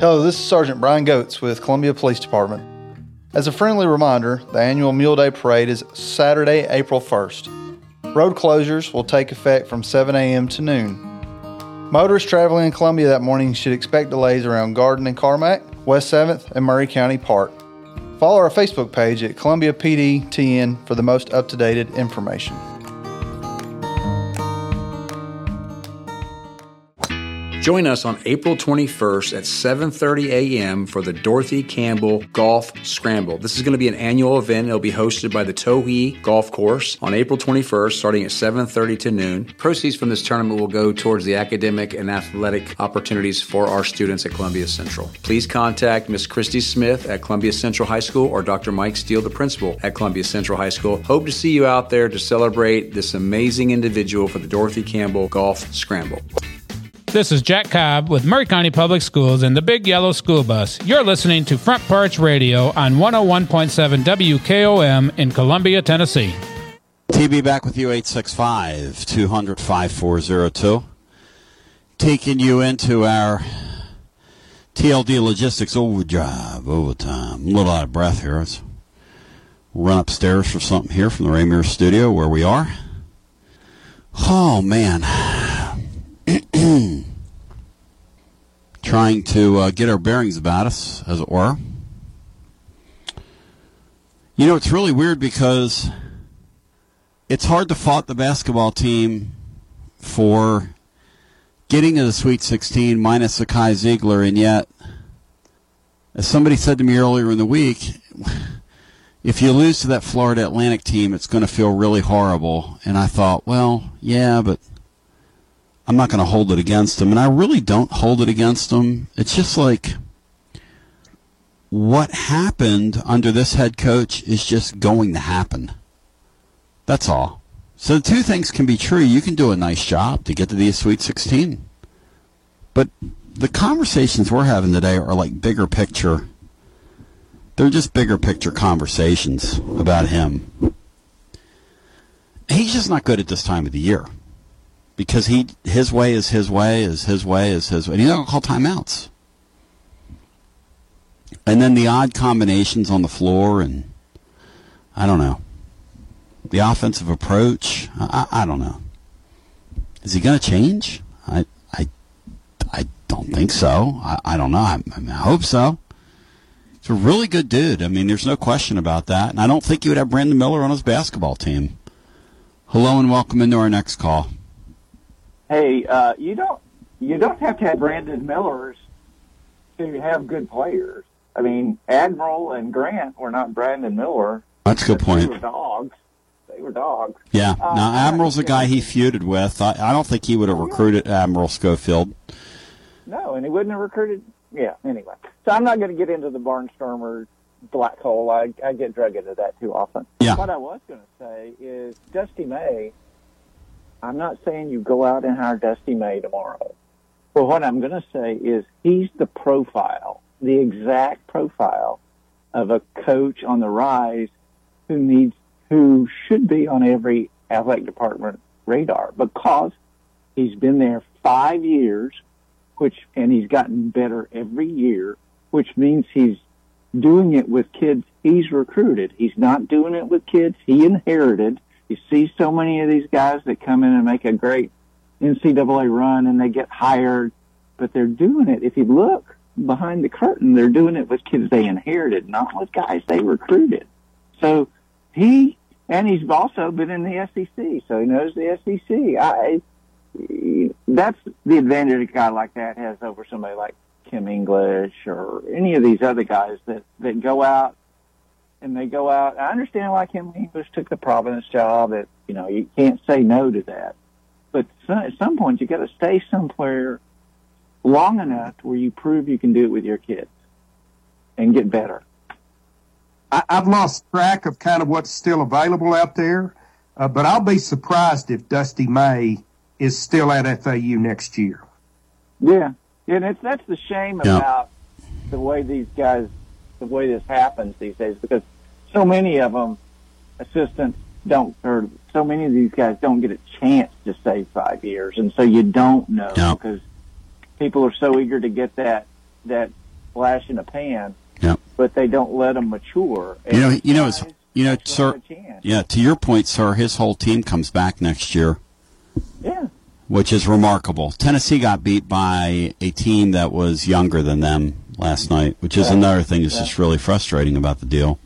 Hello, this is Sergeant Brian Goetz with Columbia Police Department. As a friendly reminder, the annual Mule Day Parade is Saturday, April first. Road closures will take effect from seven a.m. to noon. Motorists traveling in Columbia that morning should expect delays around Garden and Carmack, West seventh, and Murray County Park. Follow our Facebook page at Columbia P D T N for the most up-to-date information. Join us on April twenty-first at seven thirty a.m. for the Dorothy Campbell Golf Scramble. This is going to be an annual event. It'll be hosted by the Towhee Golf Course on April twenty-first, starting at seven thirty to noon. Proceeds from this tournament will go towards the academic and athletic opportunities for our students at Columbia Central. Please contact Miss Christy Smith at Columbia Central High School or Doctor Mike Steele, the principal at Columbia Central High School. Hope to see you out there to celebrate this amazing individual for the Dorothy Campbell Golf Scramble. This is Jack Cobb with Murray County Public Schools and the Big Yellow School Bus. You're listening to Front Porch Radio on one oh one point seven W K O M in Columbia, Tennessee. T B back with you, eight six five, two hundred, five four zero two. Taking you into our T L D Logistics overdrive, overtime. A little out of breath here. Let's run upstairs for something here from the Raymer studio where we are. Oh, man. Trying to uh, get our bearings about us, as it were. You know, it's really weird because it's hard to fault the basketball team for getting to the Sweet sixteen minus Sakai Ziegler, and yet, as somebody said to me earlier in the week, if you lose to that Florida Atlantic team, it's going to feel really horrible. And I thought, well, yeah, but I'm not going to hold it against them, and I really don't hold it against them. It's just like what happened under this head coach is just going to happen. That's all. So the two things can be true. You can do a nice job to get to the Sweet sixteen, but the conversations we're having today are like bigger picture. They're just bigger picture conversations about him. He's just not good at this time of the year because he his way is his way is his way is his way. And he's not going to call timeouts. And then the odd combinations on the floor and, I don't know, the offensive approach, I, I, I don't know. Is he going to change? I, I, I don't think so. I, I don't know. I, I, mean, I hope so. He's a really good dude. I mean, there's no question about that. And I don't think he would have Brandon Miller on his basketball team. Hello and welcome into our next call. Hey, uh, you don't you don't have to have Brandon Millers to have good players. I mean, Admiral and Grant were not Brandon Miller. That's a good point. They were dogs. They were dogs. Yeah. Um, now, Admiral's a guy he feuded with. I, I don't think he would have recruited Admiral Schofield. No, and he wouldn't have recruited. Yeah, anyway. So I'm not going to get into the barnstormer black hole. I, I get drug into that too often. Yeah. What I was going to say is Dusty May, I'm not saying you go out and hire Dusty May tomorrow. But what I'm going to say is he's the profile, the exact profile of a coach on the rise who needs, who should be on every athletic department radar because he's been there five years, which, and he's gotten better every year, which means he's doing it with kids he's recruited. He's not doing it with kids he inherited. You see so many of these guys that come in and make a great N C double A run and they get hired, but they're doing it. If you look behind the curtain, they're doing it with kids they inherited, not with guys they recruited. So he, and he's also been in the S E C, so he knows the S E C. I, that's the advantage a guy like that has over somebody like Kim English or any of these other guys that, that go out and they go out. I understand why Kim English took the Providence job. That, you know, you can't say no to that. But at some point, you got to stay somewhere long enough where you prove you can do it with your kids and get better. I, I've lost track of kind of what's still available out there, uh, but I'll be surprised if Dusty May is still at F A U next year. Yeah, and it's, that's the shame yeah. about the way these guys, the way this happens these days, because so many of them, assistants, don't, or so many of these guys don't get a chance to save five years, and so you don't know no. because people are so eager to get that that flash in the pan, no. but they don't let them mature. You know, you know, it's, you know, sir. Yeah, to your point, sir. His whole team comes back next year. Yeah, which is remarkable. Tennessee got beat by a team that was younger than them last night, which is yeah. another thing that's yeah. just really frustrating about the deal.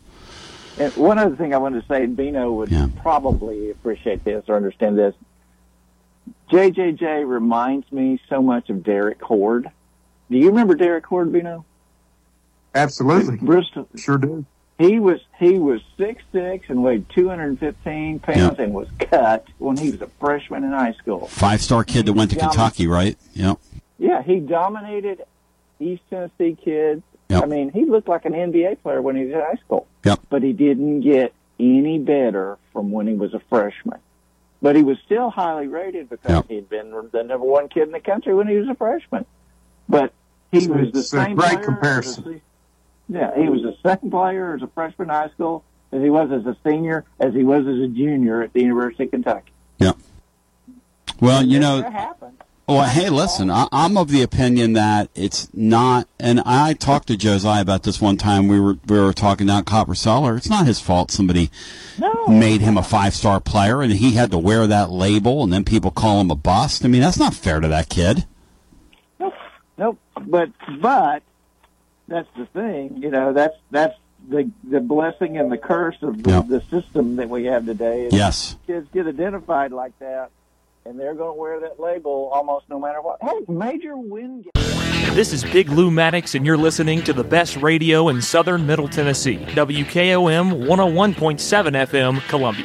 And one other thing I wanted to say, and Bino would yeah. probably appreciate this or understand this. J J J reminds me so much of Derek Horde. Do you remember Derek Horde, Bino? Absolutely. Bristol. Sure do. He was he was six six and weighed two hundred fifteen pounds yeah. and was cut when he was a freshman in high school. Five-star kid that went to domin- Kentucky, right? Yeah. Yeah, he dominated East Tennessee kids. Yep. I mean, he looked like an N B A player when he was in high school. Yep. But he didn't get any better from when he was a freshman. But he was still highly rated because yep. he'd been the number one kid in the country when he was a freshman. But he it's, was the same player. It's a great comparison. A, yeah, he was the same player as a freshman in high school as he was as a senior, as he was as a junior at the University of Kentucky. Yeah. Well, and you know, that happened. Well, hey, listen, I, I'm of the opinion that it's not, and I talked to Josiah about this one time. We were we were talking about Copper Seller. It's not his fault somebody no. made him a five-star player, and he had to wear that label, and then people call him a bust. I mean, that's not fair to that kid. Nope, nope. But but that's the thing, you know. That's that's the the blessing and the curse of the, yep. the system that we have today. Yes, kids get identified like that. And they're going to wear that label almost no matter what. Hey, Major Wingate. This is Big Lou Maddox, and you're listening to the best radio in southern Middle Tennessee. W K O M one oh one point seven F M, Columbia.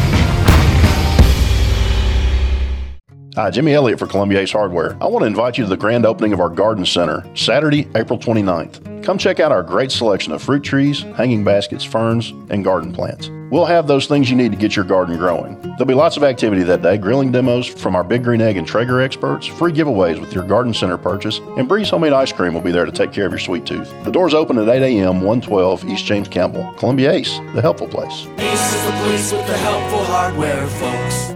Hi, Jimmy Elliott for Columbia Ace Hardware. I want to invite you to the grand opening of our garden center, Saturday, April twenty-ninth. Come check out our great selection of fruit trees, hanging baskets, ferns, and garden plants. We'll have those things you need to get your garden growing. There'll be lots of activity that day, grilling demos from our Big Green Egg and Traeger experts, free giveaways with your garden center purchase, and Breeze Homemade Ice Cream will be there to take care of your sweet tooth. The doors open at eight a.m., one twelve East James Campbell. Columbia Ace, the helpful place. Ace is the place with the helpful hardware, folks.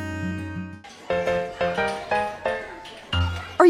Are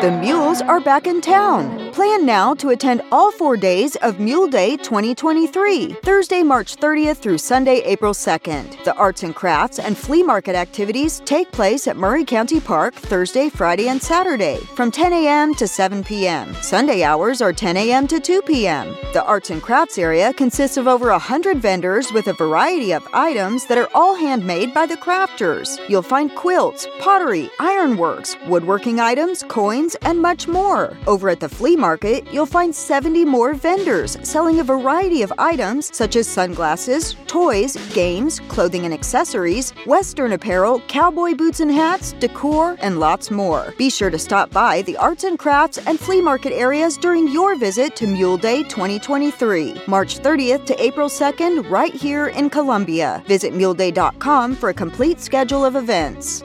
The mules are back in town. Plan now to attend all four days of Mule Day twenty twenty-three, Thursday, March thirtieth through Sunday, April second. The arts and crafts and flea market activities take place at Murray County Park Thursday, Friday, and Saturday from ten a m to seven p m Sunday hours are ten a m to two p m The arts and crafts area consists of over one hundred vendors with a variety of items that are all handmade by the crafters. You'll find quilts, pottery, ironworks, woodworking items, coins, and much more. Over at the flea market, you'll find seventy more vendors selling a variety of items such as sunglasses, toys, games, clothing and accessories, Western apparel, cowboy boots and hats, decor, and lots more. Be sure to stop by the arts and crafts and flea market areas during your visit to Mule Day twenty twenty-three, March thirtieth to April second, right here in Columbia. Visit mule day dot com for a complete schedule of events.